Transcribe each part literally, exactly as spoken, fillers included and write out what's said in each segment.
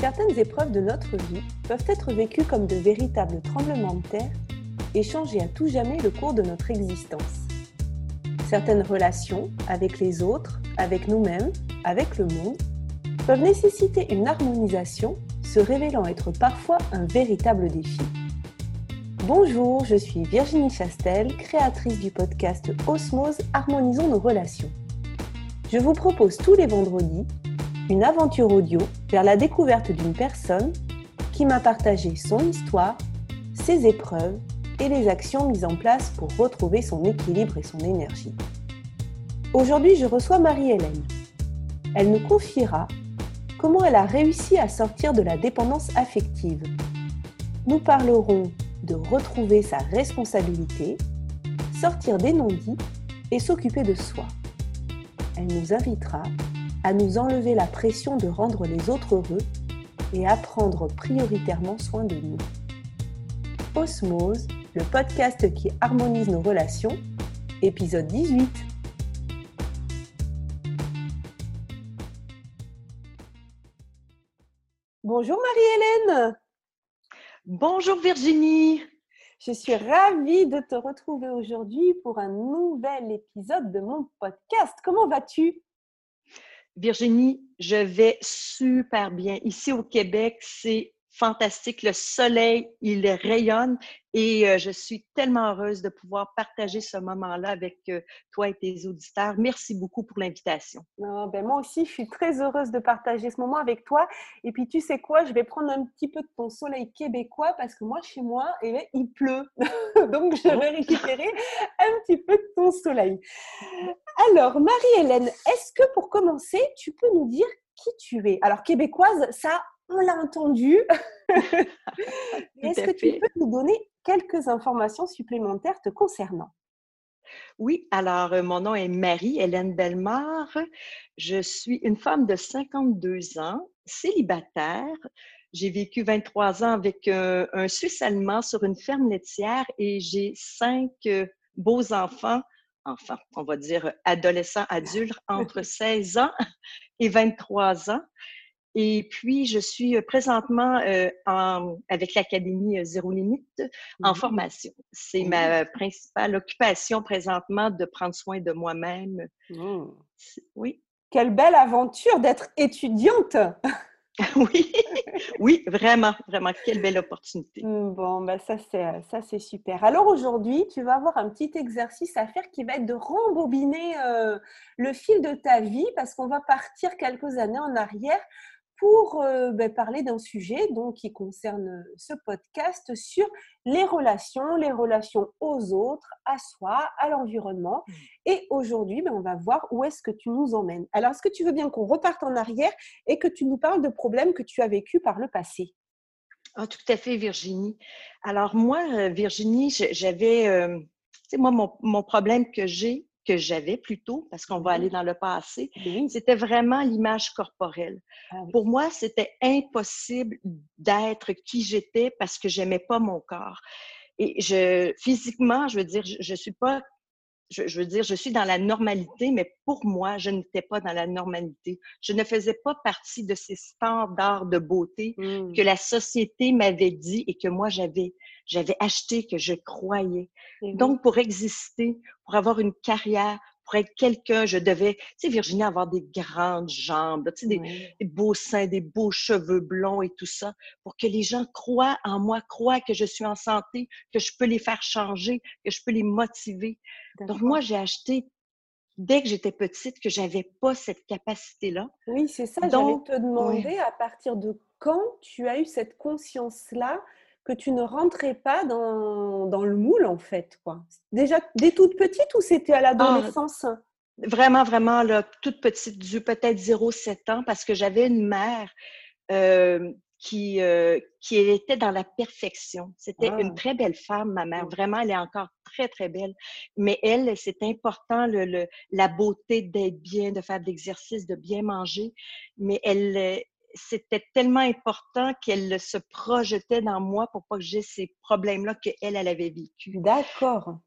certaines épreuves de notre vie peuvent être vécues comme de véritables tremblements de terre et changer à tout jamais le cours de notre existence. Certaines relations avec les autres, avec nous-mêmes, avec le monde, peuvent nécessiter une harmonisation, se révélant être parfois un véritable défi. Bonjour, je suis Virginie Chastel, créatrice du podcast Osmose « Harmonisons nos relations ». Je vous propose tous les vendredis une aventure audio vers la découverte d'une personne qui m'a partagé son histoire, ses épreuves et les actions mises en place pour retrouver son équilibre et son énergie. Aujourd'hui, je reçois Marie-Hélène. Elle nous confiera comment elle a réussi à sortir de la dépendance affective. Nous parlerons de retrouver sa responsabilité, sortir des non-dits et s'occuper de soi. Elle nous invitera à nous enlever la pression de rendre les autres heureux et à prendre prioritairement soin de nous. Osmose, le podcast qui harmonise nos relations, épisode dix-huit. Bonjour Marie-Hélène. Bonjour Virginie. Je suis ravie de te retrouver aujourd'hui pour un nouvel épisode de mon podcast. Comment vas-tu? Virginie, je vais super bien. Ici au Québec, c'est fantastique. Le soleil, il rayonne et je suis tellement heureuse de pouvoir partager ce moment-là avec toi et tes auditeurs. Merci beaucoup pour l'invitation. Oh, ben moi aussi, je suis très heureuse de partager ce moment avec toi. Et puis, tu sais quoi? Je vais prendre un petit peu de ton soleil québécois parce que moi, chez moi, eh bien, il pleut. Donc, je vais récupérer un petit peu de ton soleil. Alors, Marie-Hélène, est-ce que pour commencer, tu peux nous dire qui tu es? Alors, québécoise, ça... On l'a entendu. Est-ce que tu peux nous donner quelques informations supplémentaires te concernant? Oui, alors mon nom est Marie-Hélène Bellemare. Je suis une femme de cinquante-deux ans, célibataire. J'ai vécu vingt-trois ans avec un, un Suisse allemand sur une ferme laitière et j'ai cinq beaux enfants, enfants, on va dire adolescents, adultes, entre seize ans et vingt-trois ans. Et puis, je suis présentement euh, en, avec l'Académie Zéro Limite en mmh. formation. C'est mmh. ma principale occupation présentement de prendre soin de moi-même. Mmh. Oui. Quelle belle aventure d'être étudiante! Oui, oui, vraiment, vraiment, quelle belle opportunité. Bon, ben ça c'est, ça c'est super. Alors aujourd'hui, tu vas avoir un petit exercice à faire qui va être de rembobiner euh, le fil de ta vie parce qu'on va partir quelques années en arrière pour euh, ben, parler d'un sujet donc, qui concerne ce podcast sur les relations, les relations aux autres, à soi, à l'environnement. Et aujourd'hui, ben, on va voir où est-ce que tu nous emmènes. Alors, est-ce que tu veux bien qu'on reparte en arrière et que tu nous parles de problèmes que tu as vécus par le passé? Ah, tout à fait, Virginie. Alors, moi, Virginie, j'avais... Euh, tu sais, moi, mon, mon problème que j'ai, que j'avais plutôt, parce qu'on va aller dans le passé, mmh. c'était vraiment l'image corporelle. Ah, oui. Pour moi, c'était impossible d'être qui j'étais parce que j'aimais pas mon corps. Et je, physiquement, je veux dire, je, je suis pas, je, je veux dire, je suis dans la normalité, mais pour moi, je n'étais pas dans la normalité. Je ne faisais pas partie de ces standards de beauté mmh. que la société m'avait dit et que moi, j'avais J'avais acheté que je croyais. Mmh. Donc, pour exister, pour avoir une carrière, pour être quelqu'un, je devais, tu sais, Virginie, avoir des grandes jambes, tu sais, des, mmh. des beaux seins, des beaux cheveux blonds et tout ça, pour que les gens croient en moi, croient que je suis en santé, que je peux les faire changer, que je peux les motiver. D'accord. Donc, moi, j'ai acheté, dès que j'étais petite, que j'avais pas cette capacité-là. Oui, c'est ça. Donc, j'allais te demander oui. à partir de quand tu as eu cette conscience-là que tu ne rentrais pas dans, dans le moule, en fait, quoi. Déjà, dès toute petite ou c'était à l'adolescence? Ah, vraiment, vraiment, là, toute petite, du peut-être zéro sept ans, parce que j'avais une mère euh, qui, euh, qui était dans la perfection. C'était ah. une très belle femme, ma mère. Vraiment, elle est encore très, très belle. Mais elle, c'est important, le, le, la beauté d'être bien, de faire de l'exercice, de bien manger. Mais elle... C'était tellement important qu'elle se projetait dans moi pour pas que j'aie ces problèmes-là qu'elle, elle avait vécu. D'accord.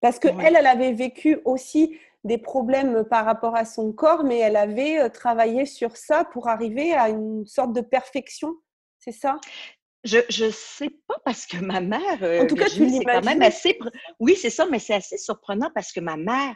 Parce qu'elle, ouais. elle avait vécu aussi des problèmes par rapport à son corps, mais elle avait travaillé sur ça pour arriver à une sorte de perfection, c'est ça? Je ne sais pas, parce que ma mère, en tout cas, tu l'imagines, c'est quand même assez... Oui, c'est ça, mais c'est assez surprenant parce que ma mère,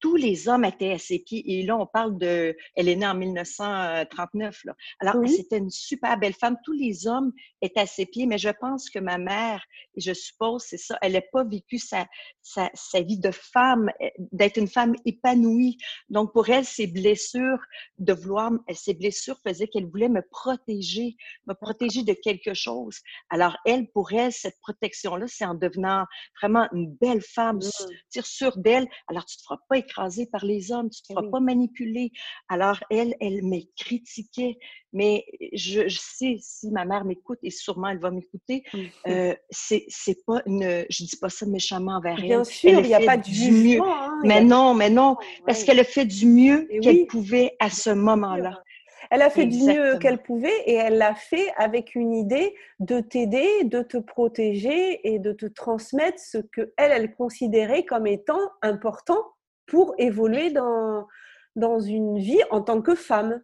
tous les hommes étaient à ses pieds. Et là, on parle de... Elle est née en mille neuf cent trente-neuf. Là. Alors, oui. c'était une super belle femme. Tous les hommes étaient à ses pieds. Mais je pense que ma mère, et je suppose, c'est ça, elle n'a pas vécu sa, sa, sa vie de femme, d'être une femme épanouie. Donc, pour elle, ses blessures de vouloir... Ses blessures faisaient qu'elle voulait me protéger, me protéger de quelque chose. Alors, elle, pour elle, cette protection-là, c'est en devenant vraiment une belle femme, oui. tire sûre d'elle. Alors, tu ne te feras pas écrasée par les hommes, tu ne te feras oui. pas manipuler. Alors, elle, elle me critiquait, mais je, je sais, si ma mère m'écoute, et sûrement elle va m'écouter, mm-hmm. euh, c'est, c'est pas une, je ne dis pas ça méchamment envers elle. Bien sûr, il n'y a pas de jugement. Hein, mais non, mais non, ouais. parce qu'elle a fait du mieux et qu'elle oui. pouvait à ce moment-là. Elle a fait Exactement. du mieux qu'elle pouvait et elle l'a fait avec une idée de t'aider, de te protéger et de te transmettre ce que elle, elle considérait comme étant important pour évoluer dans, dans une vie en tant que femme.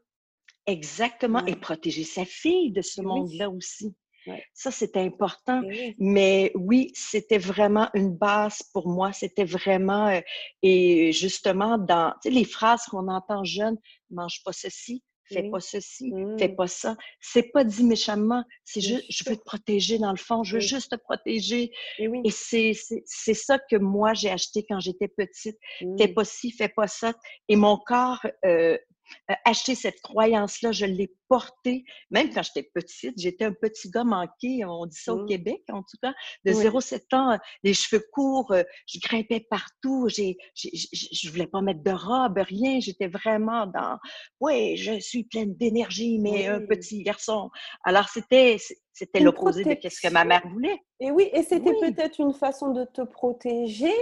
Exactement, ouais. et protéger sa fille de ce oui. monde-là aussi. Ouais. Ça, c'est important. Oui. Mais oui, c'était vraiment une base pour moi. C'était vraiment, euh, et justement, dans les phrases qu'on entend jeune, « mange pas ceci ». Fais oui. pas ceci, mmh. fais pas ça. C'est pas dit méchamment, c'est juste, je veux te protéger dans le fond, je veux oui. juste te protéger. Et, oui. et c'est, c'est, c'est ça que moi j'ai acheté quand j'étais petite. Mmh. Fais pas ci, fais pas ça. Et mon corps, euh, acheter cette croyance-là, je l'ai portée. Même quand j'étais petite, j'étais un petit gars manqué, on dit ça au mmh. Québec, en tout cas, de oui. zéro à sept ans, les cheveux courts, je grimpais partout, j'ai, j'ai, je voulais pas mettre de robe, rien, j'étais vraiment dans « oui, je suis pleine d'énergie, mais oui. un petit garçon ». Alors, c'était, c'était l'opposé protection. de ce que ma mère voulait. Et oui, et c'était oui. peut-être une façon de te protéger.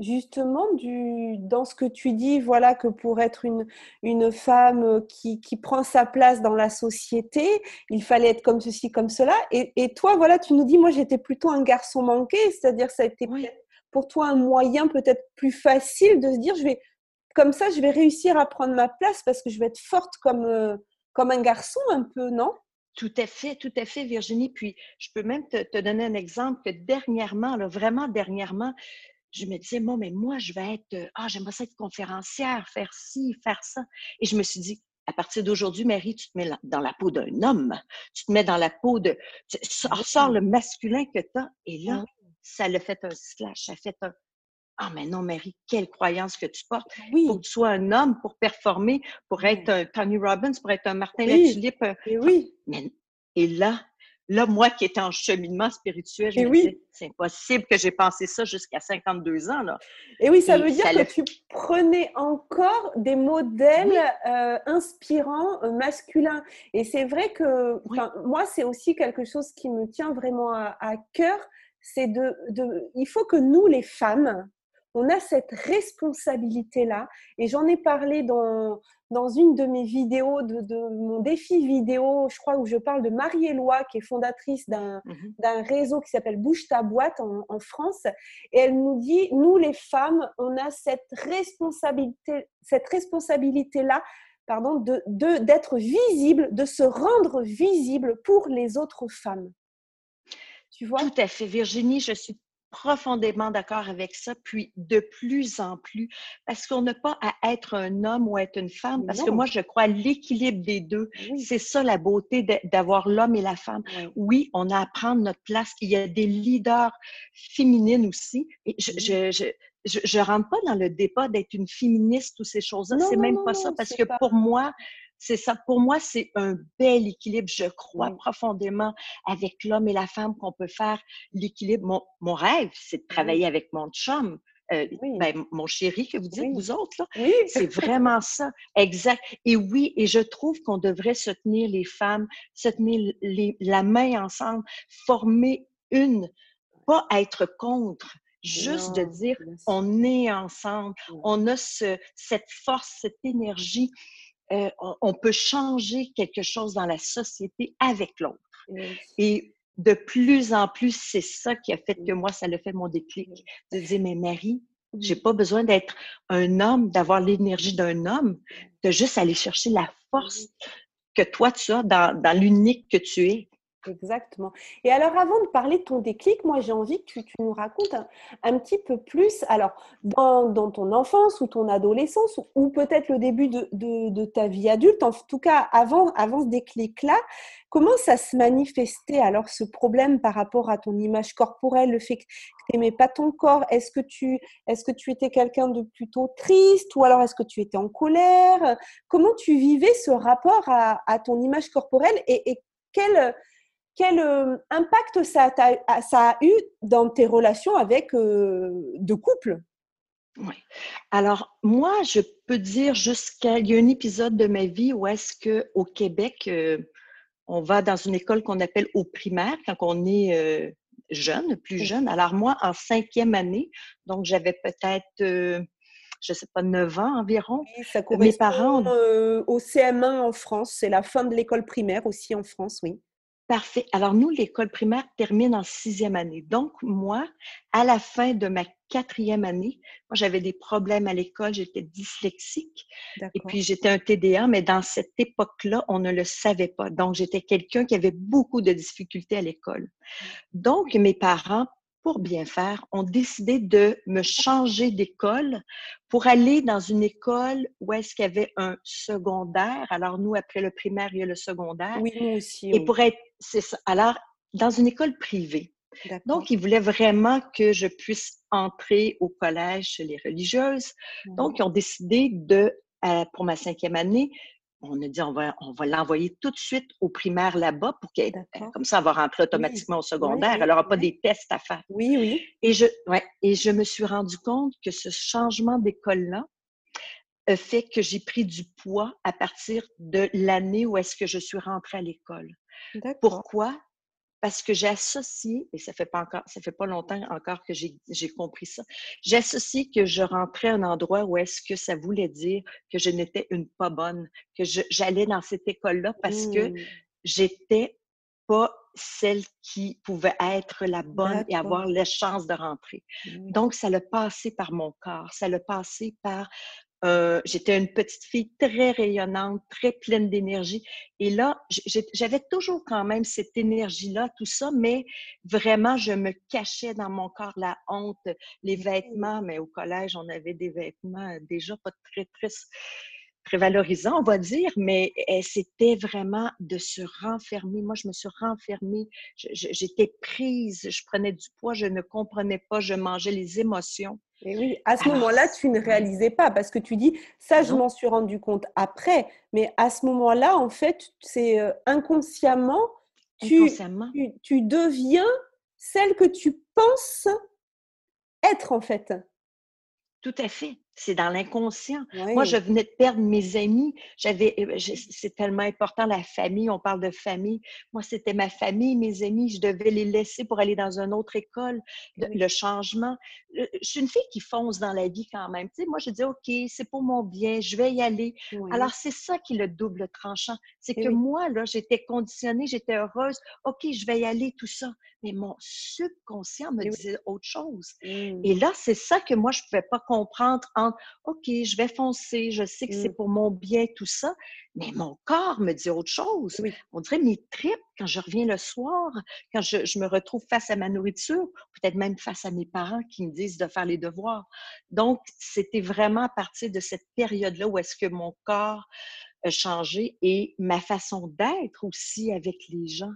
Justement, du, dans ce que tu dis, voilà, que pour être une, une femme qui, qui prend sa place dans la société, il fallait être comme ceci, comme cela. Et, et toi, voilà, tu nous dis, moi, j'étais plutôt un garçon manqué, c'est-à-dire ça a été oui. pour toi un moyen peut-être plus facile de se dire, je vais, comme ça, je vais réussir à prendre ma place parce que je vais être forte comme, euh, comme un garçon un peu, non ? Tout à fait, tout à fait, Virginie. Puis, je peux même te, te donner un exemple que dernièrement, là, vraiment dernièrement, je me disais, moi, mais moi, je vais être, ah, j'aimerais ça être conférencière, faire ci, faire ça. Et je me suis dit, à partir d'aujourd'hui, Marie, tu te mets dans la peau d'un homme. Tu te mets dans la peau de, tu ressors le masculin que t'as. Et là, ça l'a fait un slash, ça a fait un, ah, mais non, Marie, quelle croyance que tu portes. Oui. Faut que tu sois un homme pour performer, pour être un Tony Robbins, pour être un Martin oui. Latulippe. Et oui. Mais, et là, Là, moi qui étais en cheminement spirituel, je et me oui. disais, c'est impossible que j'ai pensé ça jusqu'à cinquante-deux ans. Là. Et oui, ça et veut ça dire ça que tu prenais encore des modèles oui. euh, inspirants euh, masculins. Et c'est vrai que oui. moi, c'est aussi quelque chose qui me tient vraiment à, à cœur. C'est de, de, il faut que nous, les femmes, on a cette responsabilité-là. Et j'en ai parlé dans, dans une de mes vidéos, de, de mon défi vidéo, je crois, où je parle de Marie Eloi, qui est fondatrice d'un, mm-hmm. d'un réseau qui s'appelle Bouge ta boîte en, en France. Et elle nous dit, nous les femmes, on a cette, responsabilité, cette responsabilité-là pardon, de, de, d'être visible, de se rendre visible pour les autres femmes. Tu vois? Tout à fait, Virginie, je suis profondément d'accord avec ça, puis de plus en plus, parce qu'on n'a pas à être un homme ou à être une femme, parce non. que moi, je crois à l'équilibre des deux. Oui. C'est ça la beauté de, d'avoir l'homme et la femme. Oui. oui, on a à prendre notre place. Il y a des leaders féminines aussi. Et je, oui. je, je, je rentre pas dans le débat d'être une féministe ou ces choses-là. Non, c'est non, même non, pas non, ça, parce que pas... pour moi... C'est ça. Pour moi, c'est un bel équilibre, je crois oui. profondément, avec l'homme et la femme qu'on peut faire l'équilibre. Mon, mon rêve, c'est de travailler oui. avec mon chum, euh, oui. ben, mon chéri que vous dites, oui. vous autres. Là. Oui. C'est vraiment ça. Exact. Et oui, et je trouve qu'on devrait se tenir les femmes, se tenir les, la main ensemble, former une, pas être contre. Juste non, de dire, on est ensemble, oui. on a ce, cette force, cette énergie. Euh, on, on peut changer quelque chose dans la société avec l'autre. Oui. Et de plus en plus, c'est ça qui a fait que moi, ça le fait mon déclic. De dire, mais Marie, J'ai pas besoin d'être un homme, d'avoir l'énergie d'un homme, de juste aller chercher la force que toi tu as dans, dans l'unique que tu es. Exactement. Et alors, avant de parler de ton déclic, moi, j'ai envie que tu, tu nous racontes un, un petit peu plus, alors, dans, dans ton enfance ou ton adolescence, ou, ou peut-être le début de, de, de ta vie adulte, en tout cas, avant, avant ce déclic-là, comment ça se manifestait, alors, ce problème par rapport à ton image corporelle, le fait que tu n'aimais pas ton corps, est-ce que tu, est-ce que tu étais quelqu'un de plutôt triste, ou alors est-ce que tu étais en colère? Comment tu vivais ce rapport à, à ton image corporelle et, et quelle... Quel euh, impact ça, ça a eu dans tes relations avec euh, de couple? Oui. Alors, moi, je peux dire jusqu'à... Il y a un épisode de ma vie où est-ce qu'au Québec, euh, on va dans une école qu'on appelle au primaire quand on est euh, jeune, plus jeune. Alors, moi, en cinquième année, donc j'avais peut-être... Euh, je ne sais pas, neuf ans environ. Oui, ça correspond. Mes parents... euh, au C M un en France. C'est la fin de l'école primaire aussi en France, oui. Parfait. Alors, nous, l'école primaire termine en sixième année. Donc, moi, à la fin de ma quatrième année, moi, j'avais des problèmes à l'école, j'étais dyslexique. D'accord. Et puis, j'étais un T D A, mais dans cette époque-là, on ne le savait pas. Donc, j'étais quelqu'un qui avait beaucoup de difficultés à l'école. Donc, mes parents, pour bien faire, ont décidé de me changer d'école pour aller dans une école où est-ce qu'il y avait un secondaire. Alors, nous, après le primaire, il y a le secondaire. Oui, nous aussi. Et oui. Pour être, c'est ça. Alors, dans une école privée. D'accord. Donc, ils voulaient vraiment que je puisse entrer au collège chez les religieuses. Mmh. Donc, ils ont décidé de, euh, pour ma cinquième année, on a dit, on va, on va l'envoyer tout de suite au primaire là-bas pour qu'elle, d'accord, comme ça, elle va rentrer automatiquement, oui, au secondaire. Oui, oui, elle n'aura, oui, pas des tests à faire. Oui, oui. Et je, ouais, et je me suis rendu compte que ce changement d'école-là fait que j'ai pris du poids à partir de l'année où est-ce que je suis rentrée à l'école. D'accord. Pourquoi? Parce que j'ai associé, et ça fait pas encore, ça fait pas longtemps encore que j'ai, j'ai compris ça, j'ai associé que je rentrais à un endroit où est-ce que ça voulait dire que je n'étais une pas bonne, que je, j'allais dans cette école-là parce mmh. que j'étais pas celle qui pouvait être la bonne, d'accord, et avoir la chance de rentrer. Mmh. Donc, ça l'a passé par mon corps, ça l'a passé par... Euh, j'étais une petite fille très rayonnante, très pleine d'énergie. Et là, j'avais toujours quand même cette énergie-là, tout ça, mais vraiment, je me cachais dans mon corps la honte, les vêtements. Mais au collège, on avait des vêtements déjà pas très, très, très valorisants, on va dire, mais c'était vraiment de se renfermer. Moi, je me suis renfermée, je, je, j'étais prise, je prenais du poids, je ne comprenais pas, je mangeais les émotions. Et oui, à ce alors, moment-là, tu ne réalisais pas parce que tu dis, ça, je non. m'en suis rendu compte après. Mais à ce moment-là, en fait, c'est euh, inconsciemment, inconsciemment. Tu, tu, tu deviens celle que tu penses être, en fait. Tout à fait. C'est dans l'inconscient. Oui. Moi, je venais de perdre mes amis. J'avais, c'est tellement important, la famille. On parle de famille. Moi, c'était ma famille, mes amis. Je devais les laisser pour aller dans une autre école. Oui. Le changement. Je suis une fille qui fonce dans la vie quand même. Tu sais, moi, je dis, OK, c'est pour mon bien. Je vais y aller. Oui. Alors, c'est ça qui est le double tranchant. C'est oui. que moi, là, j'étais conditionnée, j'étais heureuse. OK, je vais y aller, tout ça. Mais mon subconscient me oui. disait autre chose. Oui. Et là, c'est ça que moi, je ne pouvais pas comprendre en OK, je vais foncer, je sais que mm. c'est pour mon bien, tout ça, mais mon corps me dit autre chose. Oui. On dirait mes tripes, quand je reviens le soir, quand je, je me retrouve face à ma nourriture, peut-être même face à mes parents qui me disent de faire les devoirs. Donc, c'était vraiment à partir de cette période-là où est-ce que mon corps a changé et ma façon d'être aussi avec les gens.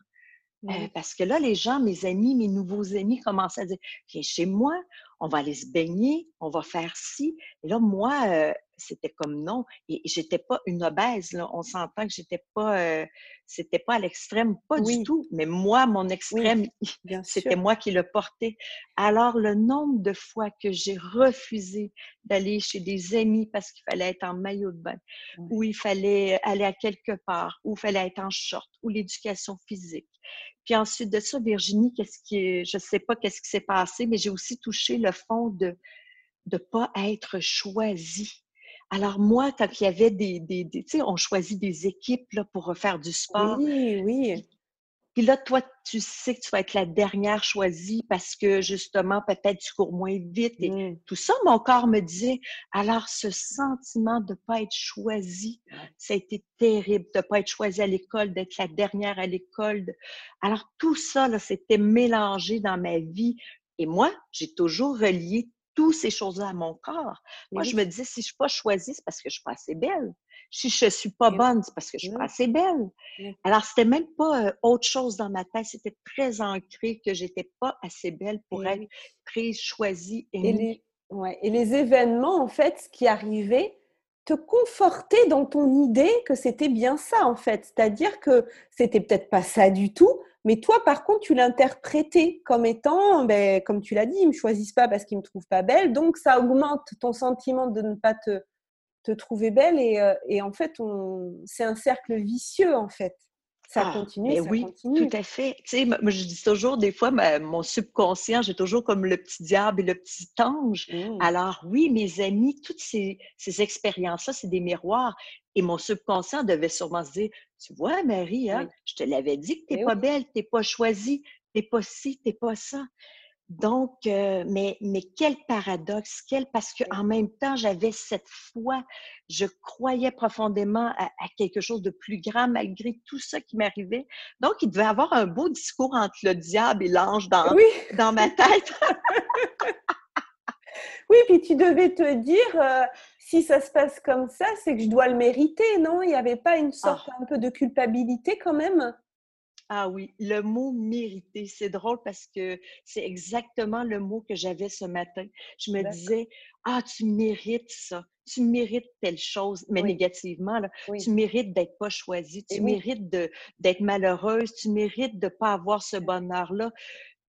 Mm. Euh, parce que là, les gens, mes amis, mes nouveaux amis commencent à dire « Viens chez moi ». On va aller se baigner, on va faire ci. Et là, moi, euh, c'était comme non. Et, et j'étais pas une obèse, là. On s'entend que j'étais pas, euh, c'était pas à l'extrême, pas oui. du tout. Mais moi, mon extrême, oui, bien c'était sûr. Moi qui le portais. Alors, le nombre de fois que j'ai refusé d'aller chez des amis parce qu'il fallait être en maillot de bain, oui. ou il fallait aller à quelque part, ou il fallait être en short, ou l'éducation physique. Puis ensuite de ça, Virginie, qu'est-ce qui, je ne sais pas qu'est-ce qui s'est passé, mais j'ai aussi touché le fond de ne pas être choisie. Alors moi, quand il y avait des... des, des tu sais, on choisit des équipes là, pour faire du sport. Oui, oui. Puis là, toi, tu sais que tu vas être la dernière choisie parce que, justement, peut-être tu cours moins vite. Et mm. tout ça, mon corps me disait. Alors, ce sentiment de ne pas être choisie, ça a été terrible, de ne pas être choisie à l'école, d'être la dernière à l'école. Alors, tout ça, là, c'était mélangé dans ma vie. Et moi, j'ai toujours relié toutes ces choses-là à mon corps. Moi, oui. je me disais, si je ne suis pas choisie, c'est parce que je ne suis pas assez belle. Si je ne suis pas bonne, c'est parce que je ne suis pas assez belle. Oui. Alors, c'était même pas euh, autre chose dans ma tête. C'était très ancré que je n'étais pas assez belle pour oui. être prise, choisie, aimée. Et les, ouais, et les événements, en fait, qui arrivaient, te confortaient dans ton idée que c'était bien ça, en fait. C'est-à-dire que c'était peut-être pas ça du tout, mais toi, par contre, tu l'interprétais comme étant, ben, comme tu l'as dit, ils ne me choisissent pas parce qu'ils ne me trouvent pas belle. Donc, ça augmente ton sentiment de ne pas te, te trouver belle. Et, et en fait, on, c'est un cercle vicieux, en fait. Ça ah, continue, ça oui, continue. Tout à fait. Tu sais, moi, je dis toujours, des fois, ma, mon subconscient, j'ai toujours comme le petit diable et le petit ange. Mmh. Alors oui, mes amis, toutes ces, ces expériences-là, c'est des miroirs. Et mon subconscient devait sûrement se dire, tu vois, Marie, hein, oui. je te l'avais dit que tu n'es pas oui. belle, tu n'es pas choisie, tu n'es pas ci, tu n'es pas ça. Donc, euh, mais, mais quel paradoxe, quel, parce qu'en même temps, j'avais cette foi, je croyais profondément à, à quelque chose de plus grand malgré tout ça qui m'arrivait. Donc, il devait avoir un beau discours entre le diable et l'ange dans, oui. dans ma tête. Oui, puis tu devais te dire, euh, si ça se passe comme ça, c'est que je dois le mériter, non? Il n'y avait pas une sorte oh. un peu de culpabilité quand même? Ah oui, le mot « mériter », c'est drôle parce que c'est exactement le mot que j'avais ce matin. Je me D'accord. disais « Ah, tu mérites ça, tu mérites telle chose », mais oui. négativement, là, oui. tu mérites d'être pas choisie, tu oui. mérites de, d'être malheureuse, tu mérites de ne pas avoir ce bonheur-là.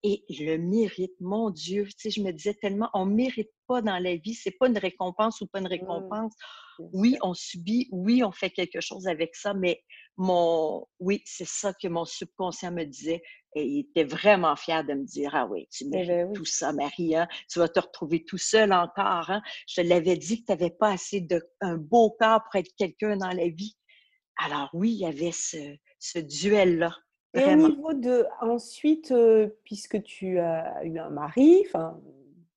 Et le mérite, mon Dieu, tu sais, je me disais tellement, on ne mérite pas dans la vie, c'est pas une récompense ou pas une récompense. Oui, on subit, oui, on fait quelque chose avec ça, mais mon, oui, c'est ça que mon subconscient me disait. Et il était vraiment fier de me dire, ah oui, tu mérites eh bien, oui. tout ça, Marie, hein? Tu vas te retrouver tout seul encore, hein? Je te l'avais dit que tu n'avais pas assez de, un beau corps pour être quelqu'un dans la vie. Alors oui, il y avait ce, ce duel-là. Et Vraiment. au niveau de, ensuite, euh, puisque tu as eu un mari, enfin,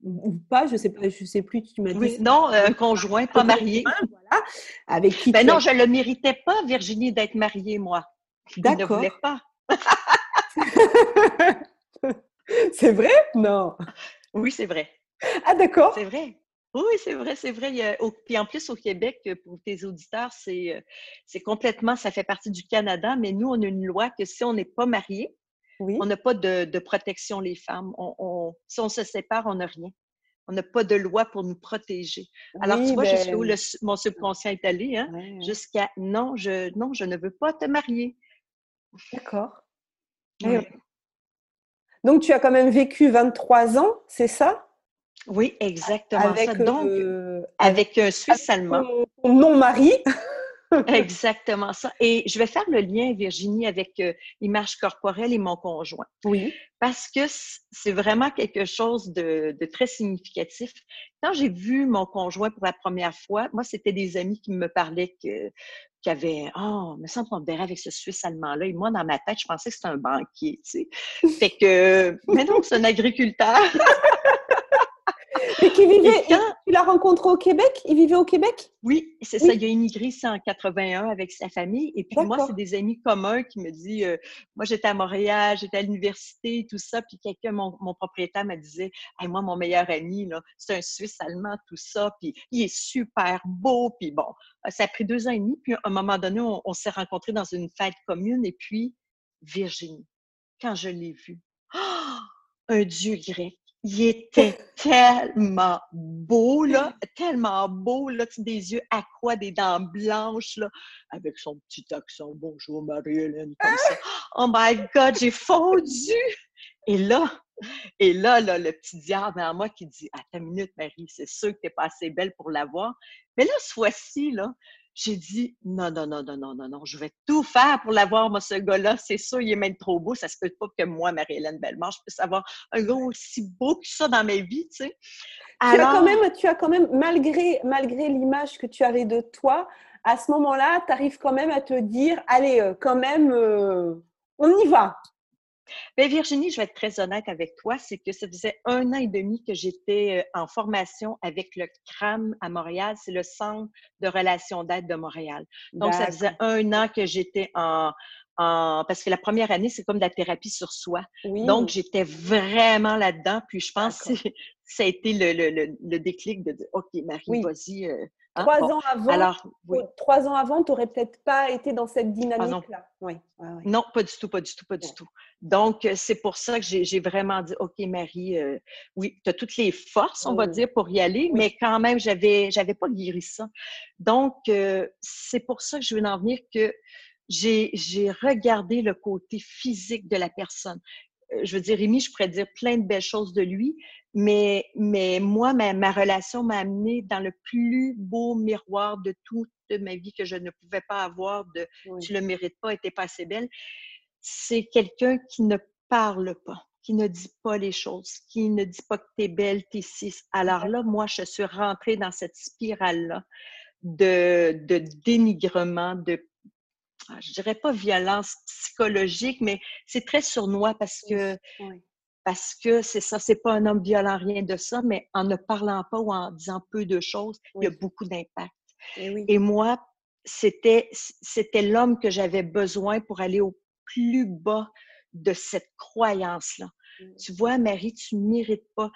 ou pas, je ne sais, sais plus, tu m'as dit... Oui, non, un conjoint, pas marié. Voilà, avec qui ben non, as... je ne le méritais pas, Virginie, d'être mariée, moi. D'accord. Je ne voulais pas. C'est vrai? Non. Oui, c'est vrai. Ah, d'accord. C'est vrai. Oui, c'est vrai, c'est vrai. Il y a, au, puis en plus, au Québec, pour tes auditeurs, c'est, c'est complètement, ça fait partie du Canada, mais nous, on a une loi que si on n'est pas marié, oui. on n'a pas de, de protection, les femmes. On, on, si on se sépare, on n'a rien. On n'a pas de loi pour nous protéger. Alors, oui, tu vois, ben... jusqu'où le, mon subconscient est allé, hein? oui. jusqu'à non je, non, je ne veux pas te marier. D'accord. Oui. Donc, tu as quand même vécu vingt-trois ans, c'est ça? Oui, exactement. Avec, ça. Donc, euh, avec un Suisse allemand. Non-mari. Exactement ça. Et je vais faire le lien, Virginie, avec euh, l'image corporelle et mon conjoint. Oui. Parce que c'est vraiment quelque chose de, de très significatif. Quand j'ai vu mon conjoint pour la première fois, moi, c'était des amis qui me parlaient que... qui avait « Oh, me semble qu'on me verrait avec ce Suisse allemand-là. » Et moi, dans ma tête, je pensais que c'était un banquier, tu sais. Fait que... Mais non, c'est un agriculteur. Et qui vivait... Et quand... Tu l'as rencontré au Québec? Il vivait au Québec? Oui, c'est oui. ça. Il a immigré ici en quatre-vingt-un avec sa famille. Et puis D'accord. moi, c'est des amis communs qui me disent... Euh, moi, j'étais à Montréal, j'étais à l'université, tout ça. Puis quelqu'un, mon, mon propriétaire, me disait hey, « Moi, mon meilleur ami, là, c'est un Suisse allemand, tout ça. Puis il est super beau. » Puis bon, ça a pris deux ans et demi. Puis à un moment donné, on, on s'est rencontrés dans une fête commune. Et puis, Virginie, quand je l'ai vu, oh, un dieu grec. Il était tellement beau, là, tellement beau, là, des yeux aqua, des dents blanches, là, avec son petit accent, bonjour Marie-Hélène, comme ça. Oh my God, j'ai fondu! Et là, et là, là, le petit diable en moi qui dit, attends une minute, Marie, c'est sûr que t'es pas assez belle pour l'avoir. Mais là, ce fois-ci, là, j'ai dit, non, non, non, non, non, non, non, je vais tout faire pour l'avoir, moi, ce gars-là. C'est sûr, il est même trop beau. Ça se peut pas que moi, Marie-Hélène Bellemare, je puisse avoir un gars aussi beau que ça dans ma vie, tu sais. Alors... Tu as quand même, tu as quand même malgré, malgré l'image que tu avais de toi, à ce moment-là, tu arrives quand même à te dire, allez, quand même, euh, on y va. Bien, Virginie, je vais être très honnête avec toi, c'est que ça faisait un an et demi que j'étais en formation avec le C R A M à Montréal, c'est le Centre de relations d'aide de Montréal. Donc, ça faisait un an que j'étais en... en... Parce que la première année, c'est comme de la thérapie sur soi. Oui. Donc, j'étais vraiment là-dedans, puis je pense que ça a été le, le, le, le déclic de dire « OK, Marie, oui. vas-y. Euh, » hein? Trois bon. ans avant, Alors, oui. trois ans avant, tu n'aurais peut-être pas été dans cette dynamique-là. Ah non. Oui. Ah, oui. non, pas du tout, pas du tout, pas ouais. du tout. Donc, c'est pour ça que j'ai, j'ai vraiment dit, OK, Marie, euh, oui, tu as toutes les forces, on oui. va dire, pour y aller, oui. mais quand même, j'avais, j'avais pas guéri ça. Donc, euh, c'est pour ça que je veux en venir que j'ai, j'ai regardé le côté physique de la personne. Je veux dire, Rémi, je pourrais dire plein de belles choses de lui, mais, mais moi, ma, ma relation m'a amenée dans le plus beau miroir de toute ma vie que je ne pouvais pas avoir, de oui. « tu ne le mérites pas, t'es pas assez belle ». C'est quelqu'un qui ne parle pas, qui ne dit pas les choses, qui ne dit pas que t'es belle, t'es six. Alors là, moi, je suis rentrée dans cette spirale-là de, de dénigrement, de je dirais pas violence psychologique, mais c'est très sournois parce que, oui. parce que c'est ça, c'est pas un homme violent, rien de ça, mais en ne parlant pas ou en disant peu de choses, oui. il y a beaucoup d'impact. Et, oui. Et moi, c'était, c'était l'homme que j'avais besoin pour aller au plus bas de cette croyance-là. Mm. Tu vois, Marie, tu ne mérites pas.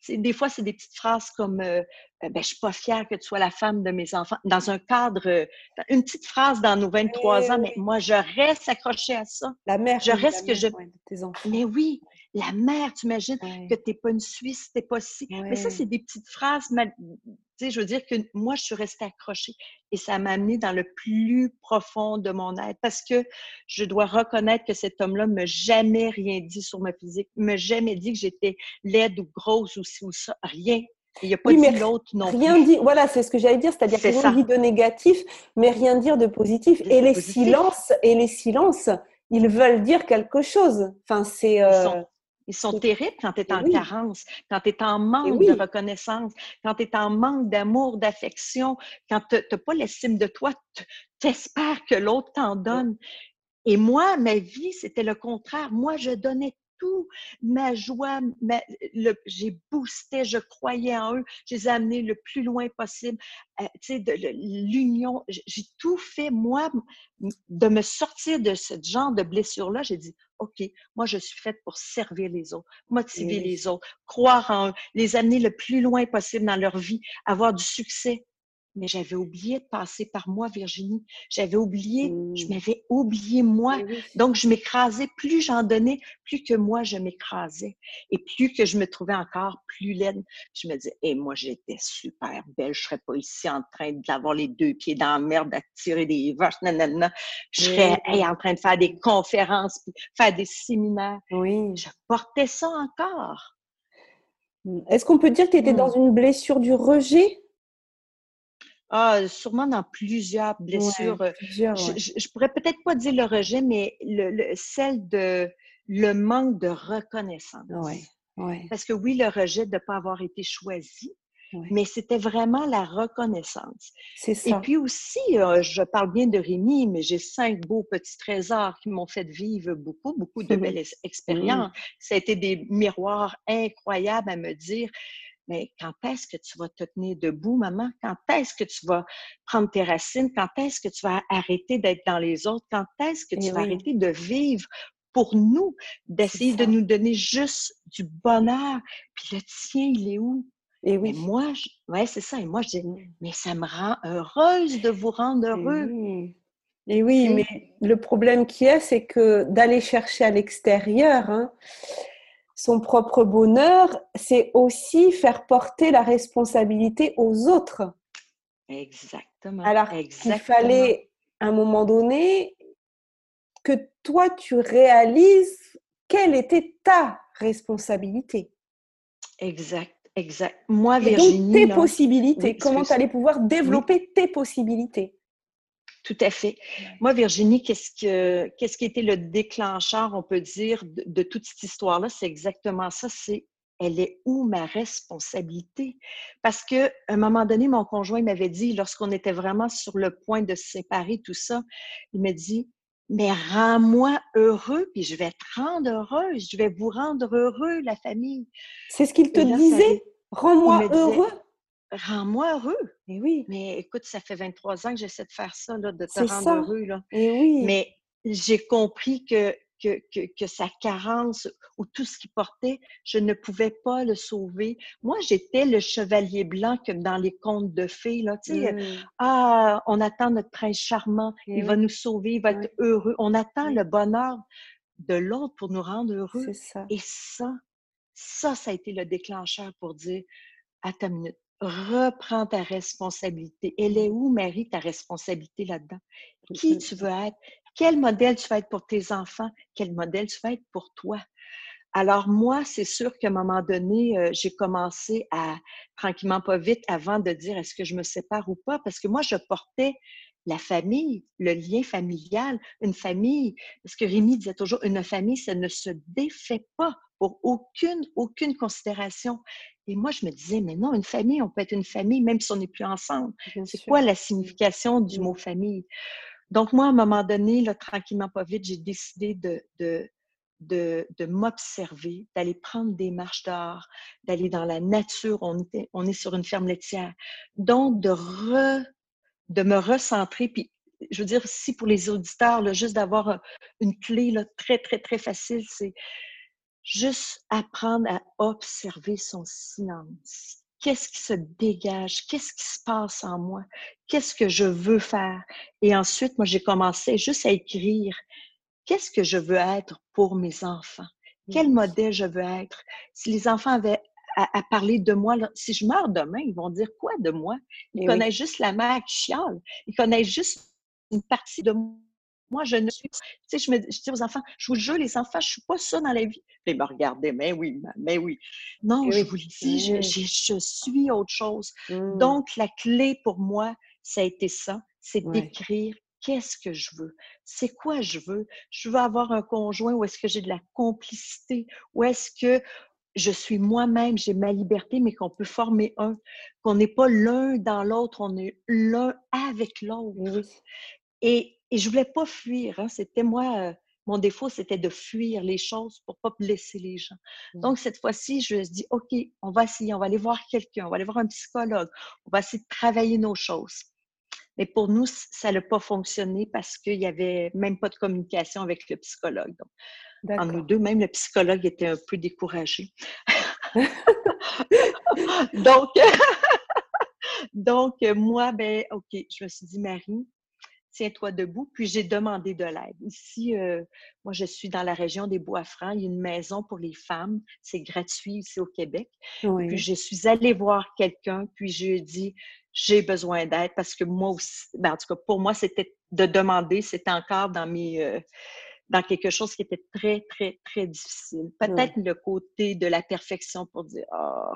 T'sais, des fois, c'est des petites phrases comme euh, « ben, je suis pas fière que tu sois la femme de mes enfants », dans un cadre, euh, une petite phrase dans nos vingt-trois oui, ans, oui. mais moi, je reste accrochée à ça. La mère, je reste la que mère, je... Ouais, tes enfants. Mais oui, la mère, tu imagines oui. que tu n'es pas une Suisse, tu n'es pas si... Oui. Mais ça, c'est des petites phrases, mal... tu sais, je veux dire que moi, je suis restée accrochée et ça m'a amenée dans le plus profond de mon être parce que je dois reconnaître que cet homme-là ne m'a jamais rien dit sur ma physique, ne m'a jamais dit que j'étais laide ou grosse ou ci ou ça, rien. Il n'y a pas oui, dit l'autre non rien plus. Dit, voilà, c'est ce que j'allais dire, c'est-à-dire c'est rien dit de négatif, mais rien dire de positif. Et, de les positif. Silences, et les silences, ils veulent dire quelque chose. Enfin, c'est... Euh... Ils sont... Ils sont terribles quand tu es en oui. carence, quand tu es en manque oui. de reconnaissance, quand tu es en manque d'amour, d'affection, quand tu n'as pas l'estime de toi, tu espères que l'autre t'en donne. Et moi, ma vie, c'était le contraire. Moi, je donnais tout, ma joie, ma, le, j'ai boosté, je croyais en eux, je les ai amenés le plus loin possible. Euh, tu sais, de, de, l'union, j'ai tout fait, moi, de me sortir de ce genre de blessure-là. J'ai dit, OK, moi, je suis faite pour servir les autres, motiver oui. les autres, croire en eux, les amener le plus loin possible dans leur vie, avoir du succès. Mais j'avais oublié de passer par moi, Virginie. J'avais oublié, mmh. je m'avais oublié moi. Oui. Donc, je m'écrasais. Plus j'en donnais, plus que moi, je m'écrasais. Et plus que je me trouvais encore plus laide. Je me disais, hey, moi, j'étais super belle. Je serais pas ici en train d'avoir les deux pieds dans la merde, à tirer des vaches, nanana. Je serais oui. hey, en train de faire des conférences, puis faire des séminaires. Oui. Je portais ça encore. Est-ce qu'on peut dire que tu étais mmh. dans une blessure du rejet? Ah, sûrement dans plusieurs blessures. Ouais, plusieurs, ouais. Je, je, je pourrais peut-être pas dire le rejet, mais le, le, celle de le manque de reconnaissance. Ouais, ouais. Parce que oui, le rejet de ne pas avoir été choisi, ouais. mais c'était vraiment la reconnaissance. C'est ça. Et puis aussi, euh, je parle bien de Rémi, mais j'ai cinq beaux petits trésors qui m'ont fait vivre beaucoup, beaucoup de mmh. belles expériences. Mmh. Ça a été des miroirs incroyables à me dire... Mais quand est-ce que tu vas te tenir debout, maman? Quand est-ce que tu vas prendre tes racines? Quand est-ce que tu vas arrêter d'être dans les autres? Quand est-ce que tu oui. vas arrêter de vivre pour nous? D'essayer de nous donner juste du bonheur. Puis le tien, il est où? Et oui. Mais moi, je... ouais, c'est ça. Et moi, je dis, mais ça me rend heureuse de vous rendre heureux. Mmh. Et oui, mmh. mais le problème qu'il y a, c'est que d'aller chercher à l'extérieur... Hein, son propre bonheur, c'est aussi faire porter la responsabilité aux autres. Exactement. Alors, Exactement. Il fallait, à un moment donné, que toi, tu réalises quelle était ta responsabilité. Exact, exact. Moi, Virginie... Et donc, tes là, possibilités, oui, comment tu allais pouvoir développer oui. tes possibilités. Tout à fait. Moi, Virginie, qu'est-ce, que, qu'est-ce qui était le déclencheur, on peut dire, de, de toute cette histoire-là? C'est exactement ça, c'est elle est où ma responsabilité? Parce qu'à un moment donné, mon conjoint m'avait dit, lorsqu'on était vraiment sur le point de se séparer, tout ça, il m'a dit, mais rends-moi heureux, puis je vais te rendre heureuse, je vais vous rendre heureux, la famille. C'est ce qu'il te là, disait, ça... rends-moi heureux. Disait, rends-moi heureux. Mais oui. Mais écoute, ça fait vingt-trois ans que j'essaie de faire ça, là, de te c'est rendre ça. heureux. Là. Et oui. Mais j'ai compris que, que, que, que sa carence ou tout ce qu'il portait, je ne pouvais pas le sauver. Moi, j'étais le chevalier blanc comme dans les contes de fées. Là, tu sais, mm. Ah, on attend notre prince charmant, mm. il va nous sauver, il va mm. être heureux. On attend mm. le bonheur de l'autre pour nous rendre heureux. C'est ça. Et ça, ça, ça a été le déclencheur pour dire, à ta minute, reprends ta responsabilité. Elle est où, Marie, ta responsabilité là-dedans? Qui tu veux être? Quel modèle tu vas être pour tes enfants? Quel modèle tu vas être pour toi? Alors moi, c'est sûr qu'à un moment donné, euh, j'ai commencé à, tranquillement pas vite, avant de dire est-ce que je me sépare ou pas? Parce que moi, je portais la famille, le lien familial, une famille. Parce que Rémi disait toujours, une famille, ça ne se défait pas pour aucune, aucune considération. Et moi, je me disais, mais non, une famille, on peut être une famille, même si on n'est plus ensemble. Bien c'est sûr. Quoi la signification du mot famille? Donc, moi, à un moment donné, là, tranquillement, pas vite, j'ai décidé de, de, de, de m'observer, d'aller prendre des marches dehors, d'aller dans la nature. On, était, on est sur une ferme laitière. Donc, de, re, de me recentrer. Puis, je veux dire, si pour les auditeurs, là, juste d'avoir une clé là, très, très, très facile, c'est... juste apprendre à observer son silence. Qu'est-ce qui se dégage? Qu'est-ce qui se passe en moi? Qu'est-ce que je veux faire? Et ensuite, moi, j'ai commencé juste à écrire qu'est-ce que je veux être pour mes enfants? Quel mmh. modèle je veux être? Si les enfants avaient à, à parler de moi, là, si je meurs demain, ils vont dire quoi de moi? Ils Et connaissent oui. juste la mère qui chiale. Ils connaissent juste une partie de moi. Moi, je ne suis pas... Tu sais, je, me... je dis aux enfants, je vous le jure, les enfants, je ne suis pas ça dans la vie. Ils me regardaient, mais oui, mais oui. Non, oui. je vous le dis, je, je, je suis autre chose. Mm. Donc, la clé pour moi, ça a été ça, c'est oui. d'écrire qu'est-ce que je veux, c'est quoi je veux. Je veux avoir un conjoint où est-ce que j'ai de la complicité, où est-ce que je suis moi-même, j'ai ma liberté, mais qu'on peut former un, qu'on n'est pas l'un dans l'autre, on est l'un avec l'autre. Oui. Et Et je voulais pas fuir, hein. C'était moi, euh, mon défaut, c'était de fuir les choses pour pas blesser les gens. Donc, cette fois-ci, je me dis, OK, on va essayer, on va aller voir quelqu'un, on va aller voir un psychologue, on va essayer de travailler nos choses. Mais pour nous, ça n'a pas fonctionné parce qu'il n'y avait même pas de communication avec le psychologue. Donc, d'accord. En nous deux, même le psychologue était un peu découragé. donc, donc, moi, ben, OK, je me suis dit, Marie, tiens-toi debout, puis j'ai demandé de l'aide. Ici, euh, moi, je suis dans la région des Bois-Francs. Il y a une maison pour les femmes. C'est gratuit ici au Québec. Oui. Puis je suis allée voir quelqu'un, puis je lui ai dit, j'ai besoin d'aide parce que moi aussi, ben, en tout cas, pour moi, c'était de demander, c'était encore dans mes... Euh, dans quelque chose qui était très, très, très difficile. Peut-être oui. le côté de la perfection pour dire, oh,